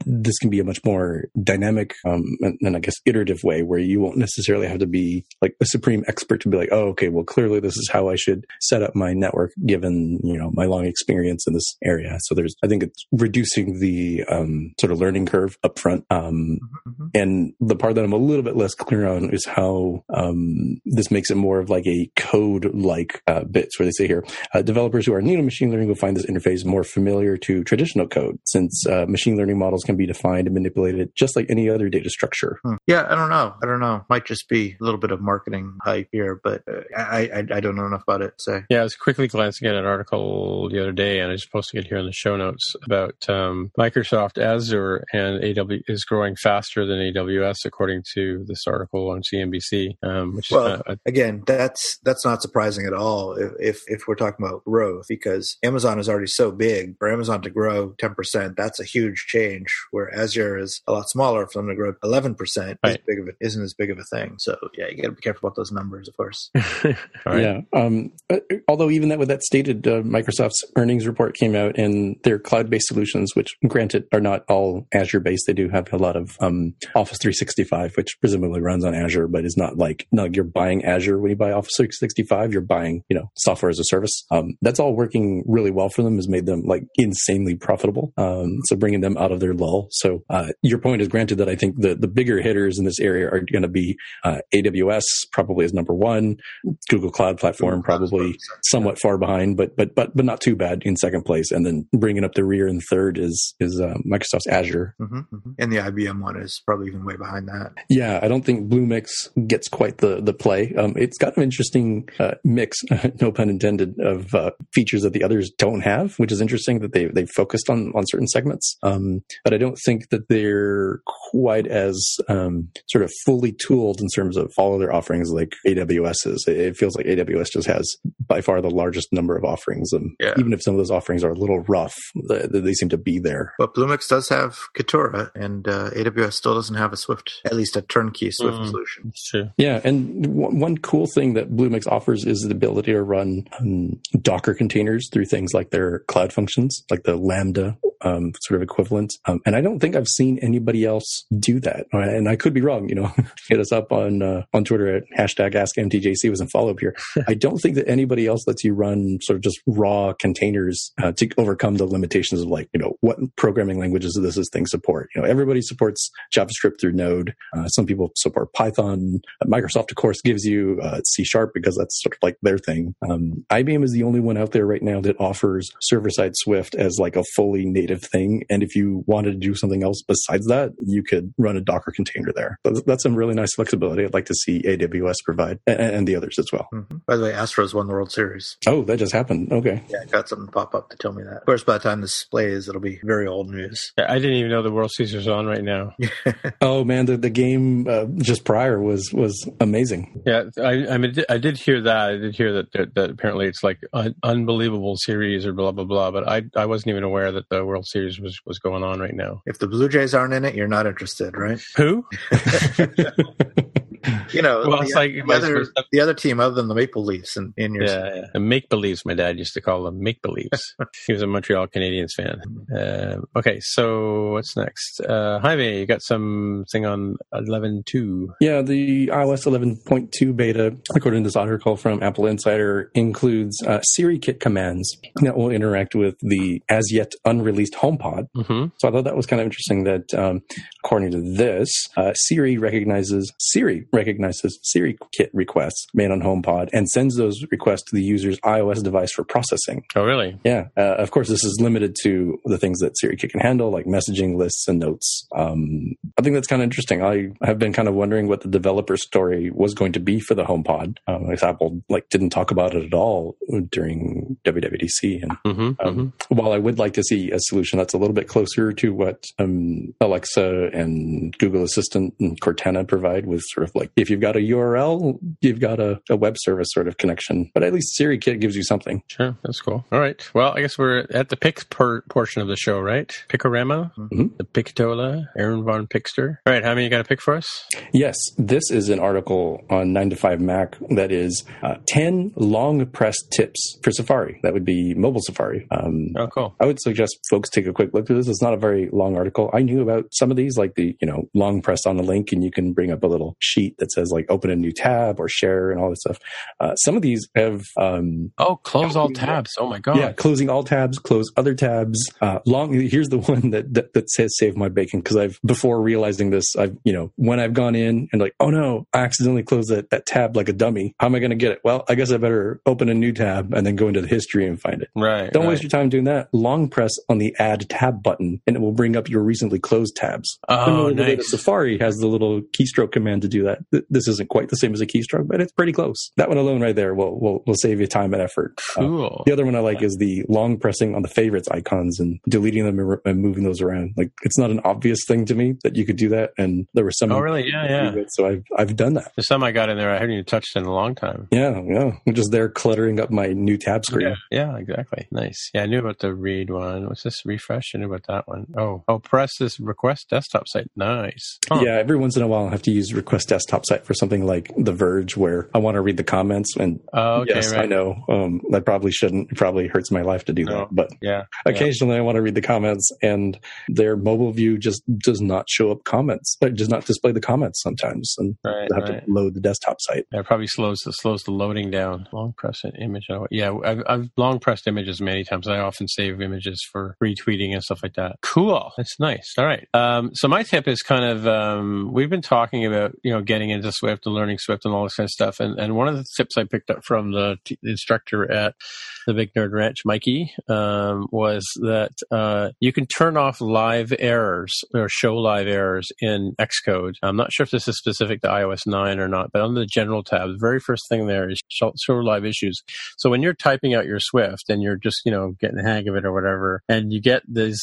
this can be a much more dynamic and I guess iterative way where you won't necessarily have to be like a supreme expert to be like, oh, okay, well, clearly this is how I should set up my network given, my long experience in this area. So it's reducing the sort of learning curve up front. And the part that I'm a little bit less clear on is how this makes it more of like a code-like bits where they say here, developers who are new to machine learning will find this interface more familiar to traditional code since machine learning models can be defined and manipulated just like any other data structure. Yeah, I don't know. Might just be a little bit of marketing hype here, but I don't know enough about it. So. Yeah, I was quickly glancing at an article the other day, and I just posted it here in the show notes about Microsoft Azure and AWS is growing faster than AWS, according to this article on CNBC. Again, that's not surprising at all if we're talking about growth, because Amazon is already so big. For Amazon to grow 10%, that's a huge change, where Azure is a lot smaller. For them to grow 11%, isn't as big of a thing. So yeah, you got to be careful about those numbers, of course. Right. Yeah. Although even that with that stated, Microsoft's earnings report came out, and their cloud-based solutions, which granted are not all Azure-based, they do have a lot of Office 365, which presumably runs on Azure, but is not like you're buying Azure when you buy Office 365. You're buying software as a service. That's all working really well for them. Has made them like insanely profitable. So bringing them out of their lull. So your point is granted that I think the bigger hitters in this area are going to be AWS probably is number one, Google Cloud Platform probably somewhat far behind, but not too bad in second place, and then bringing up the rear in third is Microsoft's Azure. And the IBM one is probably even way behind that. Yeah, I don't think BlueMix gets quite the play. It's got an interesting mix, no pun intended, of features that the others don't have, which is interesting that they've focused on certain segments. But I don't think that they're quite as sort of fully tooled in terms of all of their offerings like AWS is. It feels like AWS just has by far the largest number of offerings. Even if some of those offerings are a little rough, they seem to be there. But BlueMix does have Katora, and AWS still doesn't have a Swift, at least a turnkey Swift solution. That's true. Yeah, and one cool thing that BlueMix offers is the ability to run Docker containers through things like their cloud functions, like the Lambda sort of equivalent. And I don't think I've seen anybody else do that. And I could be wrong, hit us up on Twitter at #AskMTJC was in follow-up here. I don't think that anybody else lets you run sort of just raw containers to overcome the limitations of what programming languages does this thing support. Everybody supports JavaScript through Node. Some people support Python. Microsoft, of course, gives you C# because that's sort of like their thing. IBM is the only one out there right now that offers server-side Swift as like a fully native native thing. And if you wanted to do something else besides that, you could run a Docker container there. But that's some really nice flexibility I'd like to see AWS provide and the others as well. Mm-hmm. By the way, Astros won the World Series. Oh, that just happened. Okay. Yeah, I got something pop up to tell me that. Of course, by the time this plays, it'll be very old news. I didn't even know the World Series was on right now. Oh, man, the game just prior was amazing. Yeah, I did hear that apparently it's like an unbelievable series or blah, blah, blah. But I wasn't even aware that the World Series was going on right now. If the Blue Jays aren't in it, you're not interested, right? Who? You know, well, it's like the other team other than the Maple Leafs in your yeah, the Make Believes. My dad used to call them Make Believes. He was a Montreal Canadiens fan. Okay, so what's next? Jaime, you got something on 11.2. Yeah, the iOS 11.2 beta, according to this article from Apple Insider, includes SiriKit commands that will interact with the as yet unreleased HomePod. Mm-hmm. So I thought that was kind of interesting that according to this, Siri recognizes SiriKit requests made on HomePod and sends those requests to the user's iOS device for processing. Oh, really? Yeah. Of course, this is limited to the things that SiriKit can handle, like messaging lists and notes. I think that's kind of interesting. I have been kind of wondering what the developer story was going to be for the HomePod. Apple didn't talk about it at all during WWDC. And while I would like to see a solution that's a little bit closer to what Alexa and Google Assistant and Cortana provide with sort of if you've got a URL, you've got a web service sort of connection. But at least SiriKit gives you something. Sure, that's cool. All right. Well, I guess we're at the pick portion of the show, right? Pickorama, the Pictola, Aaron Von Pickster. All right, Jaime, you got a pick for us? Yes. This is an article on 9to5Mac that is 10 long-press tips for Safari. That would be mobile Safari. Oh, cool. I would suggest folks take a quick look through this. It's not a very long article. I knew about some of these, like the, long press on a link, and you can bring up a little sheet that says open a new tab or share and all this stuff. Some of these have close all tabs. Oh my god! Yeah, closing all tabs, close other tabs. Here's the one that says save my bacon, because I've before realizing this, I've when I've gone in and oh no, I accidentally closed that tab like a dummy. How am I going to get it? Well, I guess I better open a new tab and then go into the history and find it. Right. Don't waste your time doing that. Long press on the add tab button and it will bring up your recently closed tabs. Oh, nice. The Safari has the little keystroke command to do that. This isn't quite the same as a keystroke, but it's pretty close. That one alone right there will save you time and effort. Cool. The other one I like is the long pressing on the favorites icons and deleting them and moving those around. It's not an obvious thing to me that you could do that. And there were some. Oh, really? Yeah. So I've done that. There's some I got in there I haven't even touched in a long time. Yeah. I'm just there cluttering up my new tab screen. Yeah, exactly. Nice. Yeah, I knew about the read one. Was this refresh? I knew about that one. Oh, press this request desktop site. Nice. Huh. Yeah, every once in a while I have to use request desktop site for something like The Verge, where I want to read the comments. And I know I probably shouldn't. It probably hurts my life to do that. But occasionally I want to read the comments, and their mobile view just does not show up comments. It does not display the comments sometimes, and I have to load the desktop site. It probably slows the loading down. Long press an image. Yeah, I've long pressed images many times. I often save images for retweeting and stuff like that. Cool. That's nice. All right. So my tip is kind of we've been talking about getting into Swift and learning Swift and all this kind of stuff. And one of the tips I picked up from the instructor at the Big Nerd Ranch, Mikey, was that you can turn off live errors or show live errors in Xcode. I'm not sure if this is specific to iOS 9 or not, but under the general tab, the very first thing there is show live issues. So when you're typing out your Swift and you're just getting the hang of it or whatever, and you get the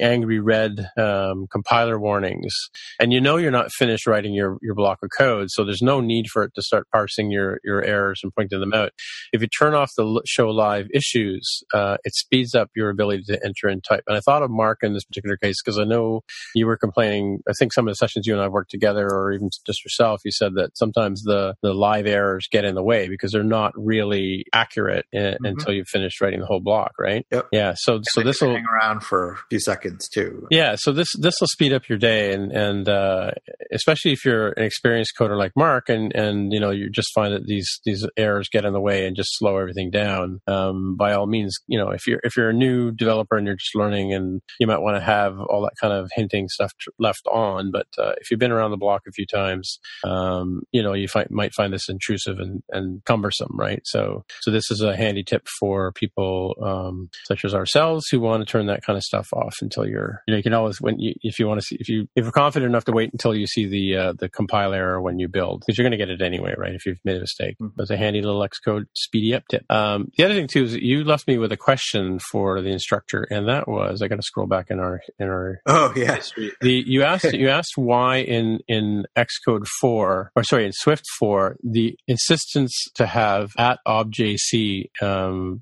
angry red compiler warnings, and you're not finished writing your block of code, so there's no need for it to start parsing your errors and pointing them out. If you turn off the show live issues, it speeds up your ability to enter and type. And I thought of Mark in this particular case, because I know you were complaining, I think some of the sessions you and I worked together, or even just yourself, you said that sometimes the live errors get in the way because they're not really accurate until you've finished writing the whole block, right? Yep. Yeah, so this will hang around for a few seconds too. Yeah, so this will speed up your day, and especially if you're an experienced experienced coder like Mark, and you know, you just find that these errors get in the way and just slow everything down. By all means, you know, if you're a new developer and you're just learning, and you might want to have all that kind of hinting stuff left on. But if you've been around the block a few times, you know, you might find this intrusive and cumbersome, right? So this is a handy tip for people such as ourselves who want to turn that kind of stuff off until you're, you know, you can always, if you're confident enough to wait until you see the compile error when you build, because you're going to get it anyway, right? If you've made a mistake. Mm-hmm. That's a handy little Xcode speedy up tip. The other thing too is you left me with a question for the instructor, and that was, I got to scroll back in our history. You asked why in Xcode 4, or sorry, in Swift 4, the insistence to have @objc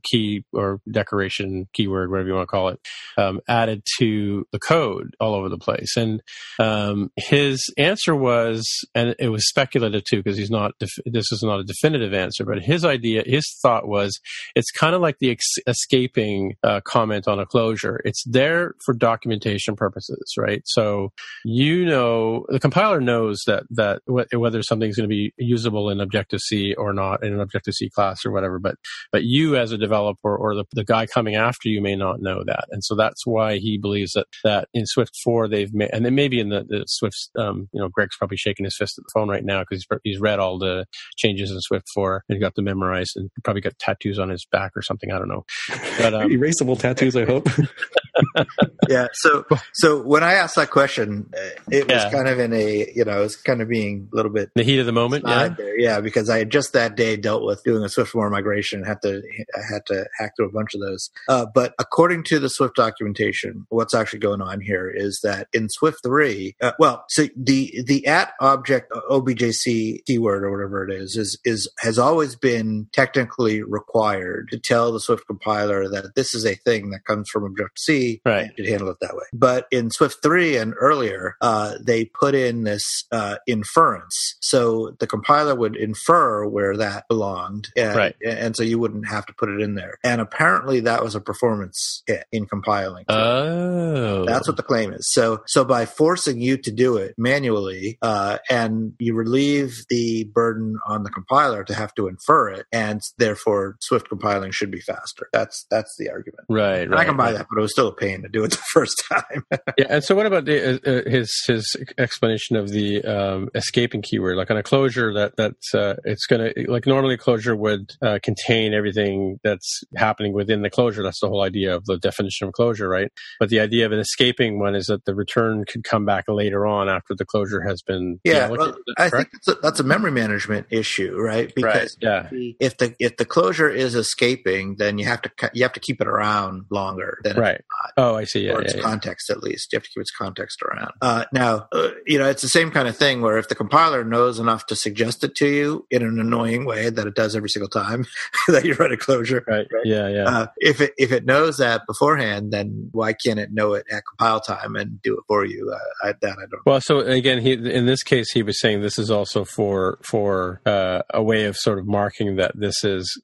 key or decoration keyword, whatever you want to call it, added to the code all over the place. And his answer was, and it was speculative too, because this is not a definitive answer, but his thought was, it's kind of like the escaping comment on a closure. It's there for documentation purposes, right? So, you know, the compiler knows that whether something's going to be usable in Objective-C or not, in an Objective-C class or whatever, but you as a developer or the guy coming after you may not know that. And so that's why he believes that in Swift 4 they've made, and then maybe in the Swift, you know, Greg's probably shaking his fist at the phone right now because he's read all the changes in Swift 4 and got them memorized and probably got tattoos on his back or something. I don't know. But, erasable tattoos, I hope. Yeah. So when I asked that question, it was kind of in a, you know, it was kind of being a little bit the heat of the moment. Because I had just that day dealt with doing a Swift 4 migration and I had to hack through a bunch of those. But according to the Swift documentation, what's actually going on here is that in Swift 3, so the @object objc keyword or whatever it is has always been technically required to tell the Swift compiler that this is a thing that comes from Objective-C. Right. And should handle it that way. But in Swift 3 and earlier, they put in this inference. So the compiler would infer where that belonged. And so you wouldn't have to put it in there. And apparently that was a performance hit in compiling. Oh. That's what the claim is. So by forcing you to do it manually, and you relieve the burden on the compiler to have to infer it, and therefore Swift compiling should be faster. That's the argument. Right. And I can buy that, but it was still a pain to do it the first time. Yeah. And so what about his explanation of the escaping keyword? Like on a closure, that's it's going to, like normally a closure would contain everything that's happening within the closure. That's the whole idea of the definition of closure, right? But the idea of an escaping one is that the return could come back later on after the closure has been. Yeah, I think that's a memory management issue, right? Because if the closure is escaping, then you have to keep it around longer than it's not. Oh, I see. Yeah, or its context at least. You have to keep its context around. Now, you know, it's the same kind of thing where if the compiler knows enough to suggest it to you in an annoying way that it does every single time that you run a closure, right? Yeah, yeah. If it knows that beforehand, then why can't it know it at compile time and do it for you? I don't know. Well, so again, in this case, he was saying this is also for a way of sort of marking that this is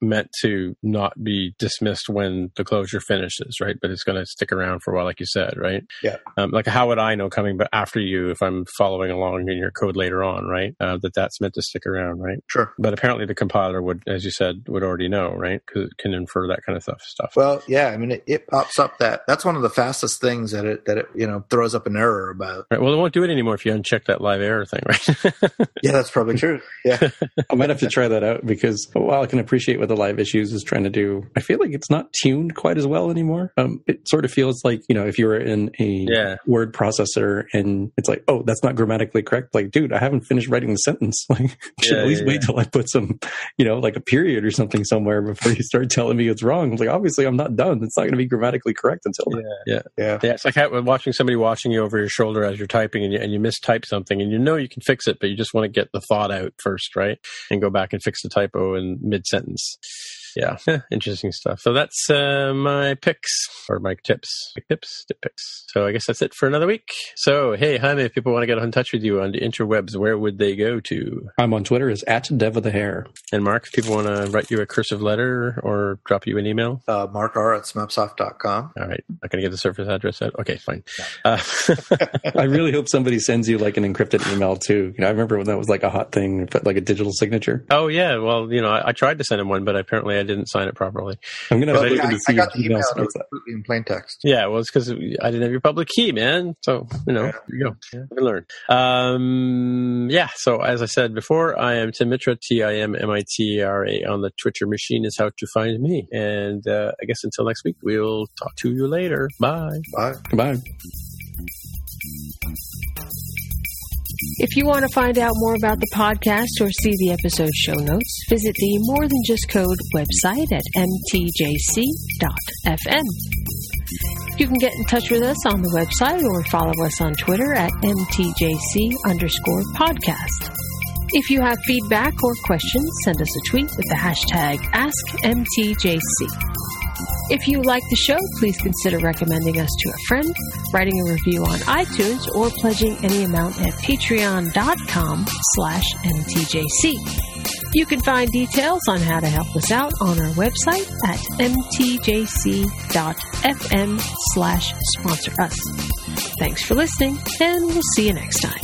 meant to not be dismissed when the closure finishes, right? But it's going to stick around for a while, like you said, right? Yeah. Like how would I know coming after you if I'm following along in your code later on, right? That's meant to stick around, right? Sure. But apparently the compiler would, as you said, would already know, right? Because it can infer that kind of stuff. Well, yeah. I mean, it pops up that's one of the fastest things that it you know, throws up an error about. Right. Well, it won't do it anymore if you uncheck that live error thing, right? Yeah, that's probably true. Yeah. I might have to try that out because while I can appreciate what the live issues is trying to do, I feel like it's not tuned quite as well anymore. It sort of feels like, you know, if you were in a word processor and it's like, oh, that's not grammatically correct. Like, dude, I haven't finished writing the sentence. Like, you should at least wait till I put some, you know, like a period or something somewhere before you start telling me it's wrong. I'm like, obviously, I'm not done. It's not going to be grammatically correct until then. Yeah. It's like watching somebody watching you over your shoulder as you're typing and you mistype something and you know you can fix it, but you just want to get the thought out first, right? And go back and fix the typo in mid-sentence. Yeah, interesting stuff. So that's my picks, or my tips. Tip picks. So I guess that's it for another week. So, hey, Jaime, if people want to get in touch with you on the interwebs, where would they go to? I'm on Twitter as @devwithahair. And Mark, if people want to write you a cursive letter or drop you an email? MarkR@smapsoft.com. All right. Not going to get the service address out. Okay, fine. I really hope somebody sends you like an encrypted email too. You know, I remember when that was like a hot thing, put like a digital signature. Oh yeah. Well, you know, I tried to send him one, but apparently I didn't sign it properly. I'm going I got the email completely in plain text. Yeah. Well, it's because I didn't have your public key, man. So, you know, you go. Yeah. I learned. Yeah. So as I said before, I am Tim Mitra, TIMMITRA on the Twitter machine is how to find me. And I guess until next week, we'll talk to you later. Bye. Bye. Goodbye. If you want to find out more about the podcast or see the episode show notes, visit the More Than Just Code website at mtjc.fm. You can get in touch with us on the website or follow us on Twitter at mtjc_podcast. If you have feedback or questions, send us a tweet with the hashtag AskMTJC. If you like the show, please consider recommending us to a friend, writing a review on iTunes, or pledging any amount at patreon.com/mtjc. You can find details on how to help us out on our website at mtjc.fm/sponsorus. Thanks for listening, and we'll see you next time.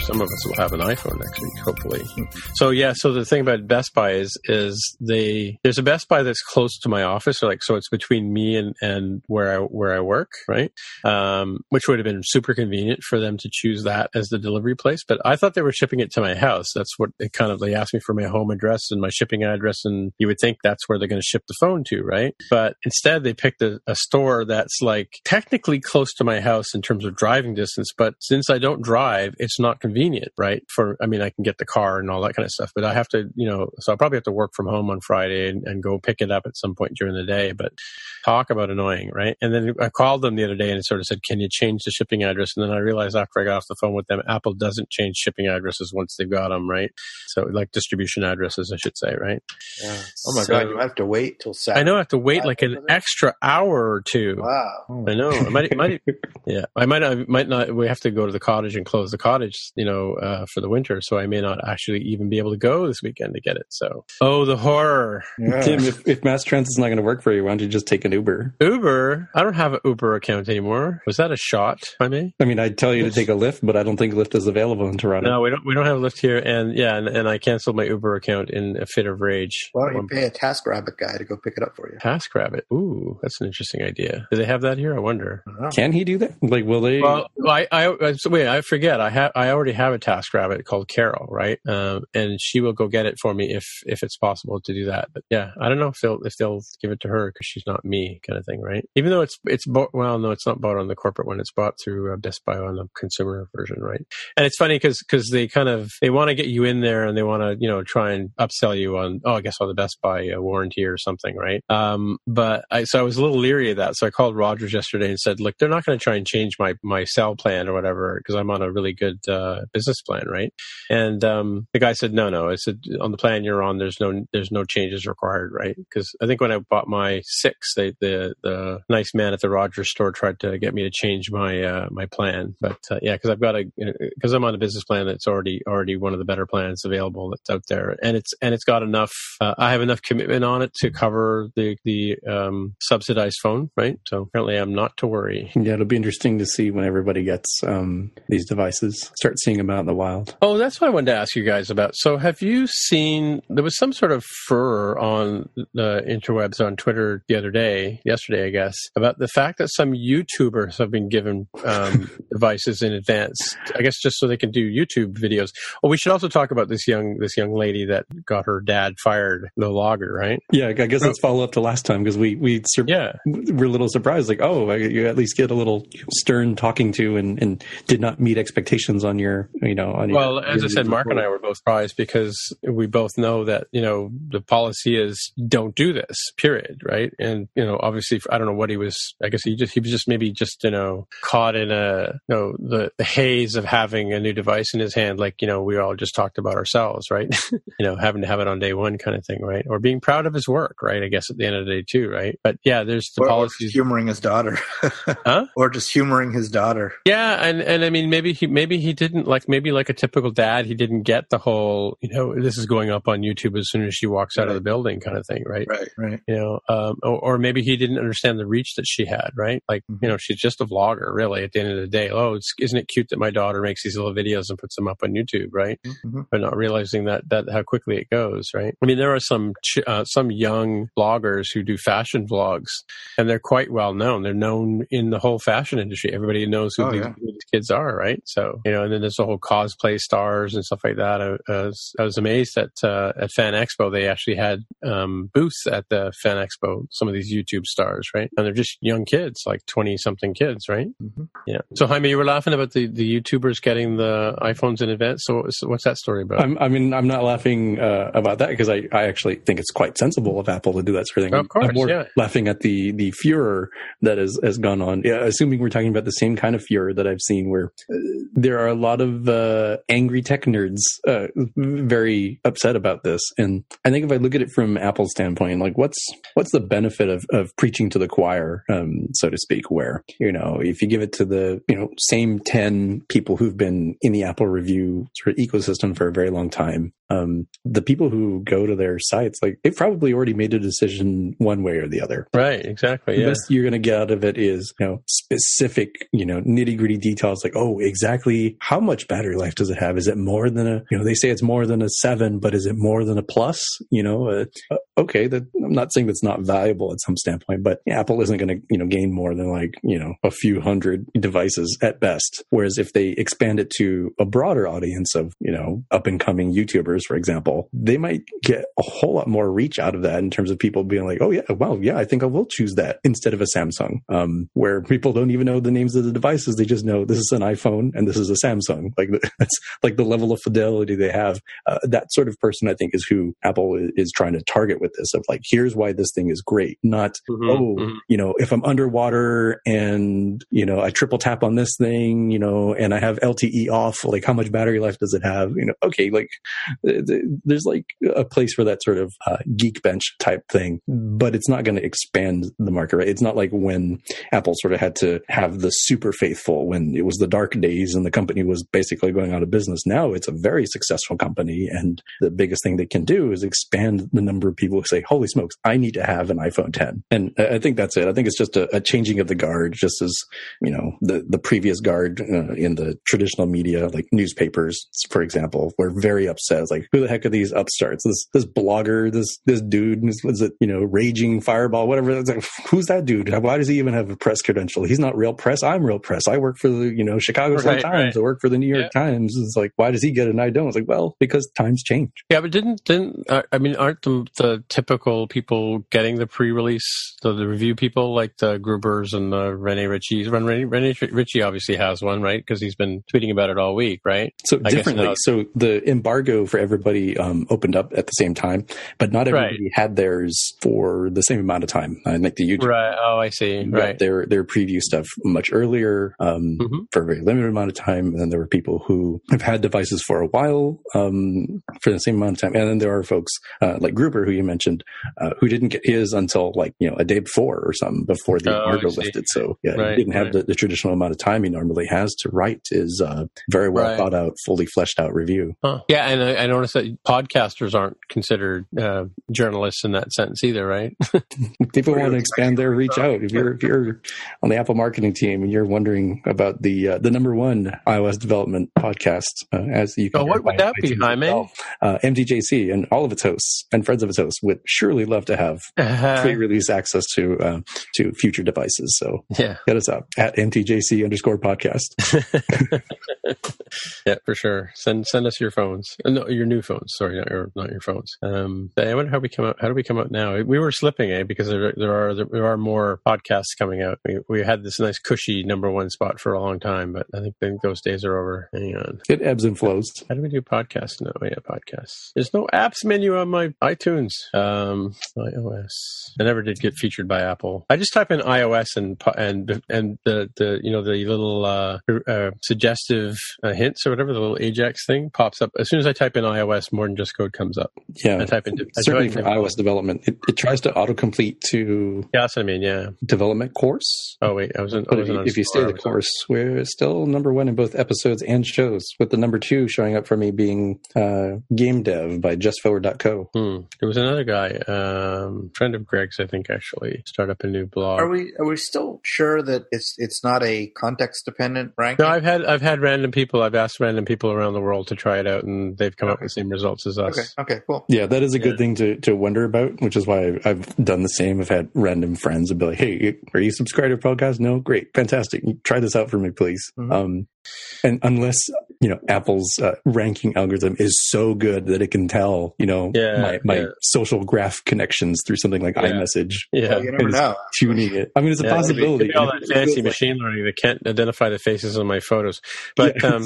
Some of us will have an iPhone next week, hopefully. So yeah, so the thing about Best Buy is there's a Best Buy that's close to my office, or like, so it's between me and where I work, right? Which would have been super convenient for them to choose that as the delivery place. But I thought they were shipping it to my house. That's what they they asked me for my home address and my shipping address, and you would think that's where they're going to ship the phone to, right? But instead they picked a store that's like technically close to my house in terms of driving distance, but since I don't drive, it's not convenient, right? I can get the car and all that kind of stuff, but I have to, so I'll probably have to work from home on Friday and go pick it up at some point during the day. But talk about annoying, right? And then I called them the other day and sort of said, can you change the shipping address? And then I realized after I got off the phone with them, Apple doesn't change shipping addresses once they've got them, right? So like distribution addresses, I should say, right? Yeah. Oh my God, you have to wait till Saturday. I know, I have to wait like an extra hour or two. Wow. Oh I know. I might not, we have to go to the cottage and close the cottage, for the winter. So I may not actually even be able to go this weekend to get it. So, oh, the horror. Yeah. Tim, if mass transit's not going to work for you, why don't you just take an Uber? Uber? I don't have an Uber account anymore. Was that a shot? I mean, I'd tell you to take a Lyft, but I don't think Lyft is available in Toronto. No, we don't have Lyft here. And yeah, and I canceled my Uber account in a fit of rage. Why don't you pay a TaskRabbit guy to go pick it up for you? TaskRabbit. Ooh, that's an interesting idea. Do they have that here? I wonder. Can he do that? Like, will they? Well, I forget. I already have a TaskRabbit called Carol, right? And she will go get it for me if it's possible to do that. But yeah, I don't know if they'll give it to her because she's not me, kind of thing, right? Even though it's not bought on the corporate one; it's bought through Best Buy on the consumer version, right? And it's funny because they want to get you in there and they want to try and upsell you on on the Best Buy warranty or something, right? But I was a little leery of that, so I called Rogers yesterday and said, look, they're not going to try and change my cell plan or whatever because I'm on a really good business plan, right? And the guy said, no. I said, on the plan you're on, there's no changes required, right? Because I think when I bought my 6, the nice man at the Rogers store tried to get me to change my plan, but because I've got because I'm on a business plan that's already one of the better plans available that's out there, and it's got enough. I have enough commitment on it to cover the subsidized phone, right? So apparently, I'm not to worry. Yeah, it'll be interesting to see when everybody gets these devices start start seeing them out in the wild. Oh, that's what I wanted to ask you guys about. So have you seen, there was some sort of furor on the interwebs on Twitter yesterday, I guess, about the fact that some YouTubers have been given devices in advance, I guess just so they can do YouTube videos. Oh, we should also talk about this young lady that got her dad fired, the logger, right? Yeah, I guess that's follow up to last time because we were a little surprised, like, oh, you at least get a little stern talking to and did not meet expectations on your, you know, on well, your, as your I said, Mark report. And I were both surprised because we both know that, you know, the policy is don't do this, period, right? And, you know, obviously, I don't know what he was, I guess he was just maybe you know, caught in a, you know, the haze of having a new device in his hand, like, you know, we all just talked about ourselves, right? You know, having to have it on day one kind of thing, right? Or being proud of his work, right? I guess at the end of the day too, right? But yeah, there's the policies. Humoring his daughter. Huh? Or just humoring his daughter. Yeah, and I mean, maybe he didn't, like, maybe like a typical dad, he didn't get the whole, you know, this is going up on YouTube as soon as she walks out of the building kind of thing, right? Right. You know, or maybe he didn't understand the reach that she had, right? Like, you know, she's just a vlogger, really, at the end of the day. Oh, isn't it cute that my daughter makes these little videos and puts them up on YouTube, right? Mm-hmm. But not realizing that how quickly it goes, right? I mean, there are some young bloggers who do fashion vlogs, and they're quite well known. They're known in the whole fashion industry. Everybody knows who these kids are, right? So, you know, and then there's the whole cosplay stars and stuff like that. I was amazed at Fan Expo, they actually had booths at the Fan Expo, some of these YouTube stars, right? And they're just young kids, like 20-something kids, right? Mm-hmm. Yeah. So, Jaime, you were laughing about the YouTubers getting the iPhones in advance. So what's that story about? I'm not laughing about that because I actually think it's quite sensible of Apple to do that sort of thing. Of course, I'm more laughing at the furor that has gone on. Yeah, assuming we're talking about the same kind of furor that I've seen where there are a lot of angry tech nerds very upset about this. And I think if I look at it from Apple's standpoint, like what's the benefit of preaching to the choir, so to speak, where, you know, if you give it to the, you know, same 10 people who've been in the Apple review sort of ecosystem for a very long time, the people who go to their sites, like they've probably already made a decision one way or the other. Right, exactly. Yeah. The best you're going to get out of it is, you know, specific, you know, nitty gritty details like, oh, exactly how much battery life does it have? Is it more than a, you know, they say it's more than a 7, but is it more than a plus? You know, okay, that, I'm not saying that's not valuable at some standpoint, but Apple isn't going to, you know, gain more than like, you know, a few hundred devices at best. Whereas if they expand it to a broader audience of, you know, up and coming YouTubers, for example, they might get a whole lot more reach out of that in terms of people being like, oh yeah, well, yeah, I think I will choose that instead of a Samsung, where people don't even know the names of the devices. They just know this is an iPhone and this is a Samsung. Like that's like the level of fidelity they have. That sort of person, I think, is who Apple is trying to target with this of like, here's why this thing is great. Not, you know, if I'm underwater and, you know, I triple tap on this thing, you know, and I have LTE off, like how much battery life does it have? You know, okay, like there's like a place for that sort of geek bench type thing, but it's not going to expand the market, right? It's not like when Apple sort of had to have the super faithful when it was the dark days and the company was basically going out of business. Now it's a very successful company. And the biggest thing they can do is expand the number of people who say, holy smokes, I need to have an iPhone 10. And I think that's it. I think it's just a changing of the guard, just as, you know, the previous guard in the traditional media, like newspapers, for example, were very upset. It's like, who the heck are these upstarts? This blogger, this dude, was it, you know, raging fireball, whatever. It's like, who's that dude? Why does he even have a press credential? He's not real press. I'm real press. I work for the, you know, Chicago Sun-Times. I work for the New York Times. It's like, why does he get it and I don't? It's like, well, because times change. Yeah, but aren't the typical people getting the pre-release, the review people like the Grubers and the Rene Ritchie's? Rene Ritchie obviously has one, right? Because he's been tweeting about it all week, right? So differently. So the embargo for everybody opened up at the same time, but not everybody had theirs for the same amount of time. I think the YouTube. Right. Oh, I see. Right. Their preview stuff much earlier for a very limited amount of time. And then there were people who have had devices for a while for the same amount of time. And then there are folks like Gruber, who you mentioned, who didn't get his until like, you know, a day before or something before the embargo lifted. So yeah, he didn't have the traditional amount of time he normally has to write his very well thought out, fully fleshed out review. Huh. Yeah. And I noticed that podcasters aren't considered journalists in that sense either, right? People want to expand their reach out. If you're on the Apple marketing team and you're wondering about the number one iOS development podcast. As you can so what would that be, Jaime? MDJC and all of its hosts and friends of its hosts would surely love to have pre-release access to future devices. So hit us up at MTJC_podcast. Yeah, for sure. Send us your phones. No, your new phones. Sorry, not your phones. I wonder how we come out. How do we come out now? We were slipping, because there are more podcasts coming out. We had this nice cushy number one spot for a long time, but I think those days are over. Hang on. It ebbs and flows. How do we do podcasts now? Yeah, podcasts. There's no apps menu on my iTunes. iOS. I never did get featured by Apple. I just type in iOS and the you know the little suggestive hints or whatever, the little Ajax thing pops up. As soon as I type in iOS, more than just code comes up. Yeah. I type in certainly for iOS development. It tries to autocomplete to that's what I mean, development course. Oh wait, if you stay the course, we're still number one in both episodes and shows, with the number two showing up for me being Game Dev by JustForward.co. There was another guy, friend of Greg's, I think, actually, start up a new blog. Are we still sure that it's not a context dependent ranking? No, I've had random people. I've asked random people around the world to try it out, and they've come up with the same results as us. Okay, cool. Yeah, that is a good thing to wonder about, which is why I've done the same. I've had random friends and be like, "Hey, are you subscribed to podcast? No, great, fantastic. Try this out for me, please." Mm-hmm. And unless Apple's ranking algorithm is so good that it can tell my social graph connections through something like iMessage. Yeah, well, you never know. Tuning it. I mean, it's a possibility. All that fancy machine learning that can't identify the faces on my photos. But so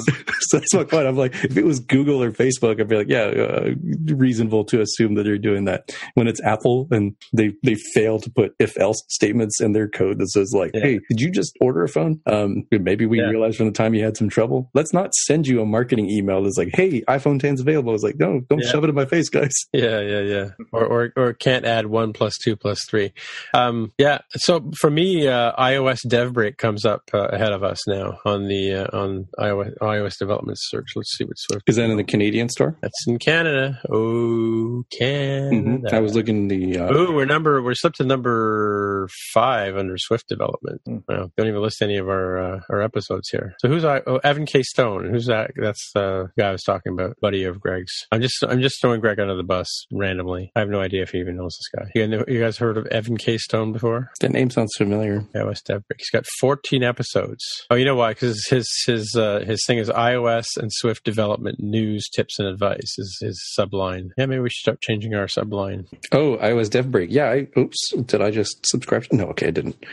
that's my point. I'm like, if it was Google or Facebook, I'd be like, reasonable to assume that they're doing that. When it's Apple and they fail to put if else statements in their code that says like, hey, did you just order a phone? Maybe we realized from the time you had some trouble. Let's not send you a marketing email that's like, hey, iPhone 10's available. It's like, no, don't shove it in my face, guys. Yeah. Or can't add 1 + 2 + 3. So for me, iOS DevBreak comes up ahead of us now on the on iOS development search. Let's see what Swift is. That in the Canadian store? That's in Canada. Oh, Canada! Mm-hmm. I was looking the. We're slipped to number 5 under Swift development. Mm-hmm. Wow, don't even list any of our episodes here. So who's Evan K. Stone? Who's that? That's the guy I was talking about, buddy of Greg's. I'm just throwing Greg under the bus randomly. I have no idea if he even knows this guy. You guys heard of Evan K. Stone before? That name sounds familiar. iOS DevBreak. He's got 14 episodes. Oh, you know why? Because his thing is iOS and Swift development news, tips, and advice is his subline. Yeah, maybe we should start changing our subline. Oh, iOS DevBreak. Yeah. Oops. Did I just subscribe? No. Okay, I didn't.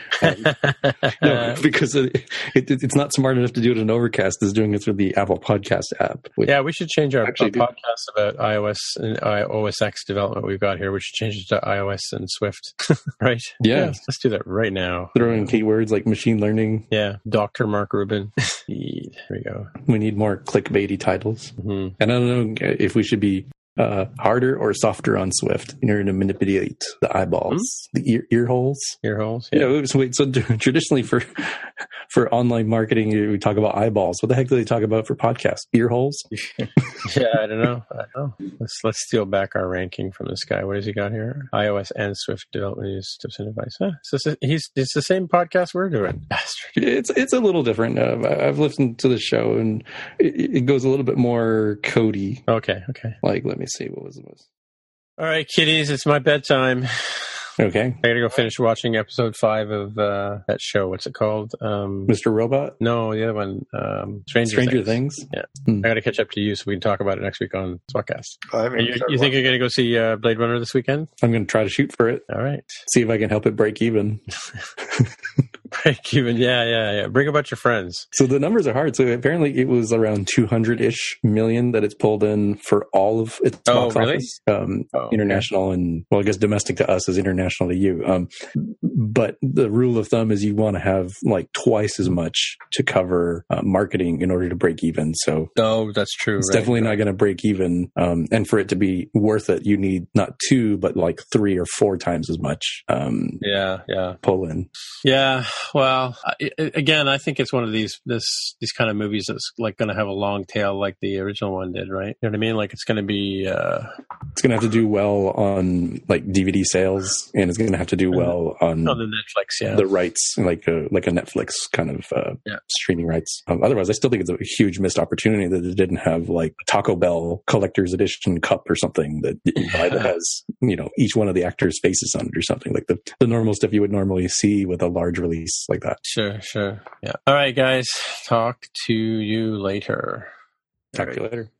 No, because it's not smart enough to do it in Overcast. It's doing it through the Apple Podcast app. We should change our podcast about iOS and iOS X development we've got here. We should change it to iOS and Swift. Right? Yeah. Let's do that right now. Throw in keywords like machine learning. Yeah. Dr. Mark Rubin. There we go. We need more clickbaity titles. Mm-hmm. And I don't know if we should be harder or softer on Swift in order to manipulate the eyeballs, the ear holes. Ear holes, yeah. Traditionally for online marketing, we talk about eyeballs. What the heck do they talk about for podcasts? Ear holes? I don't know. Let's steal back our ranking from this guy. What has he got here? iOS and Swift development use tips and advice. Huh? It's the same podcast we're doing. Bastard. It's a little different. I've listened to the show and it goes a little bit more codey. Okay. Like, let me see what was it was. All right, kiddies, it's my bedtime. Okay. I gotta go finish watching episode 5 of that show. What's it called? Mr. Robot? No, the other one. Stranger Things. Yeah. I gotta catch up to you so we can talk about it next week on podcast. You think you're gonna go see Blade Runner this weekend? I'm gonna try to shoot for it. All right. See if I can help it break even. Break even, yeah. Bring a bunch of friends. So the numbers are hard. So apparently it was around 200-ish million that it's pulled in for all of its box office. International and, well, I guess domestic to us is international to you. But the rule of thumb is you want to have like twice as much to cover marketing in order to break even. So that's true. It's definitely not going to break even. And for it to be worth it, you need not 2, but like 3 or 4 times as much pull in. Yeah. Well, again, I think it's one of these kind of movies that's like going to have a long tail, like the original one did, right? You know what I mean? Like it's going to be, it's going to have to do well on like DVD sales, and it's going to have to do well on the Netflix, yeah, the rights, like a Netflix kind of streaming rights. Otherwise, I still think it's a huge missed opportunity that it didn't have like a Taco Bell collector's edition cup or something that you buy that has each one of the actors' faces on it or something, like the normal stuff you would normally see with a large release like that. Sure. Yeah. All right, guys. Talk to you later. Talk to you later.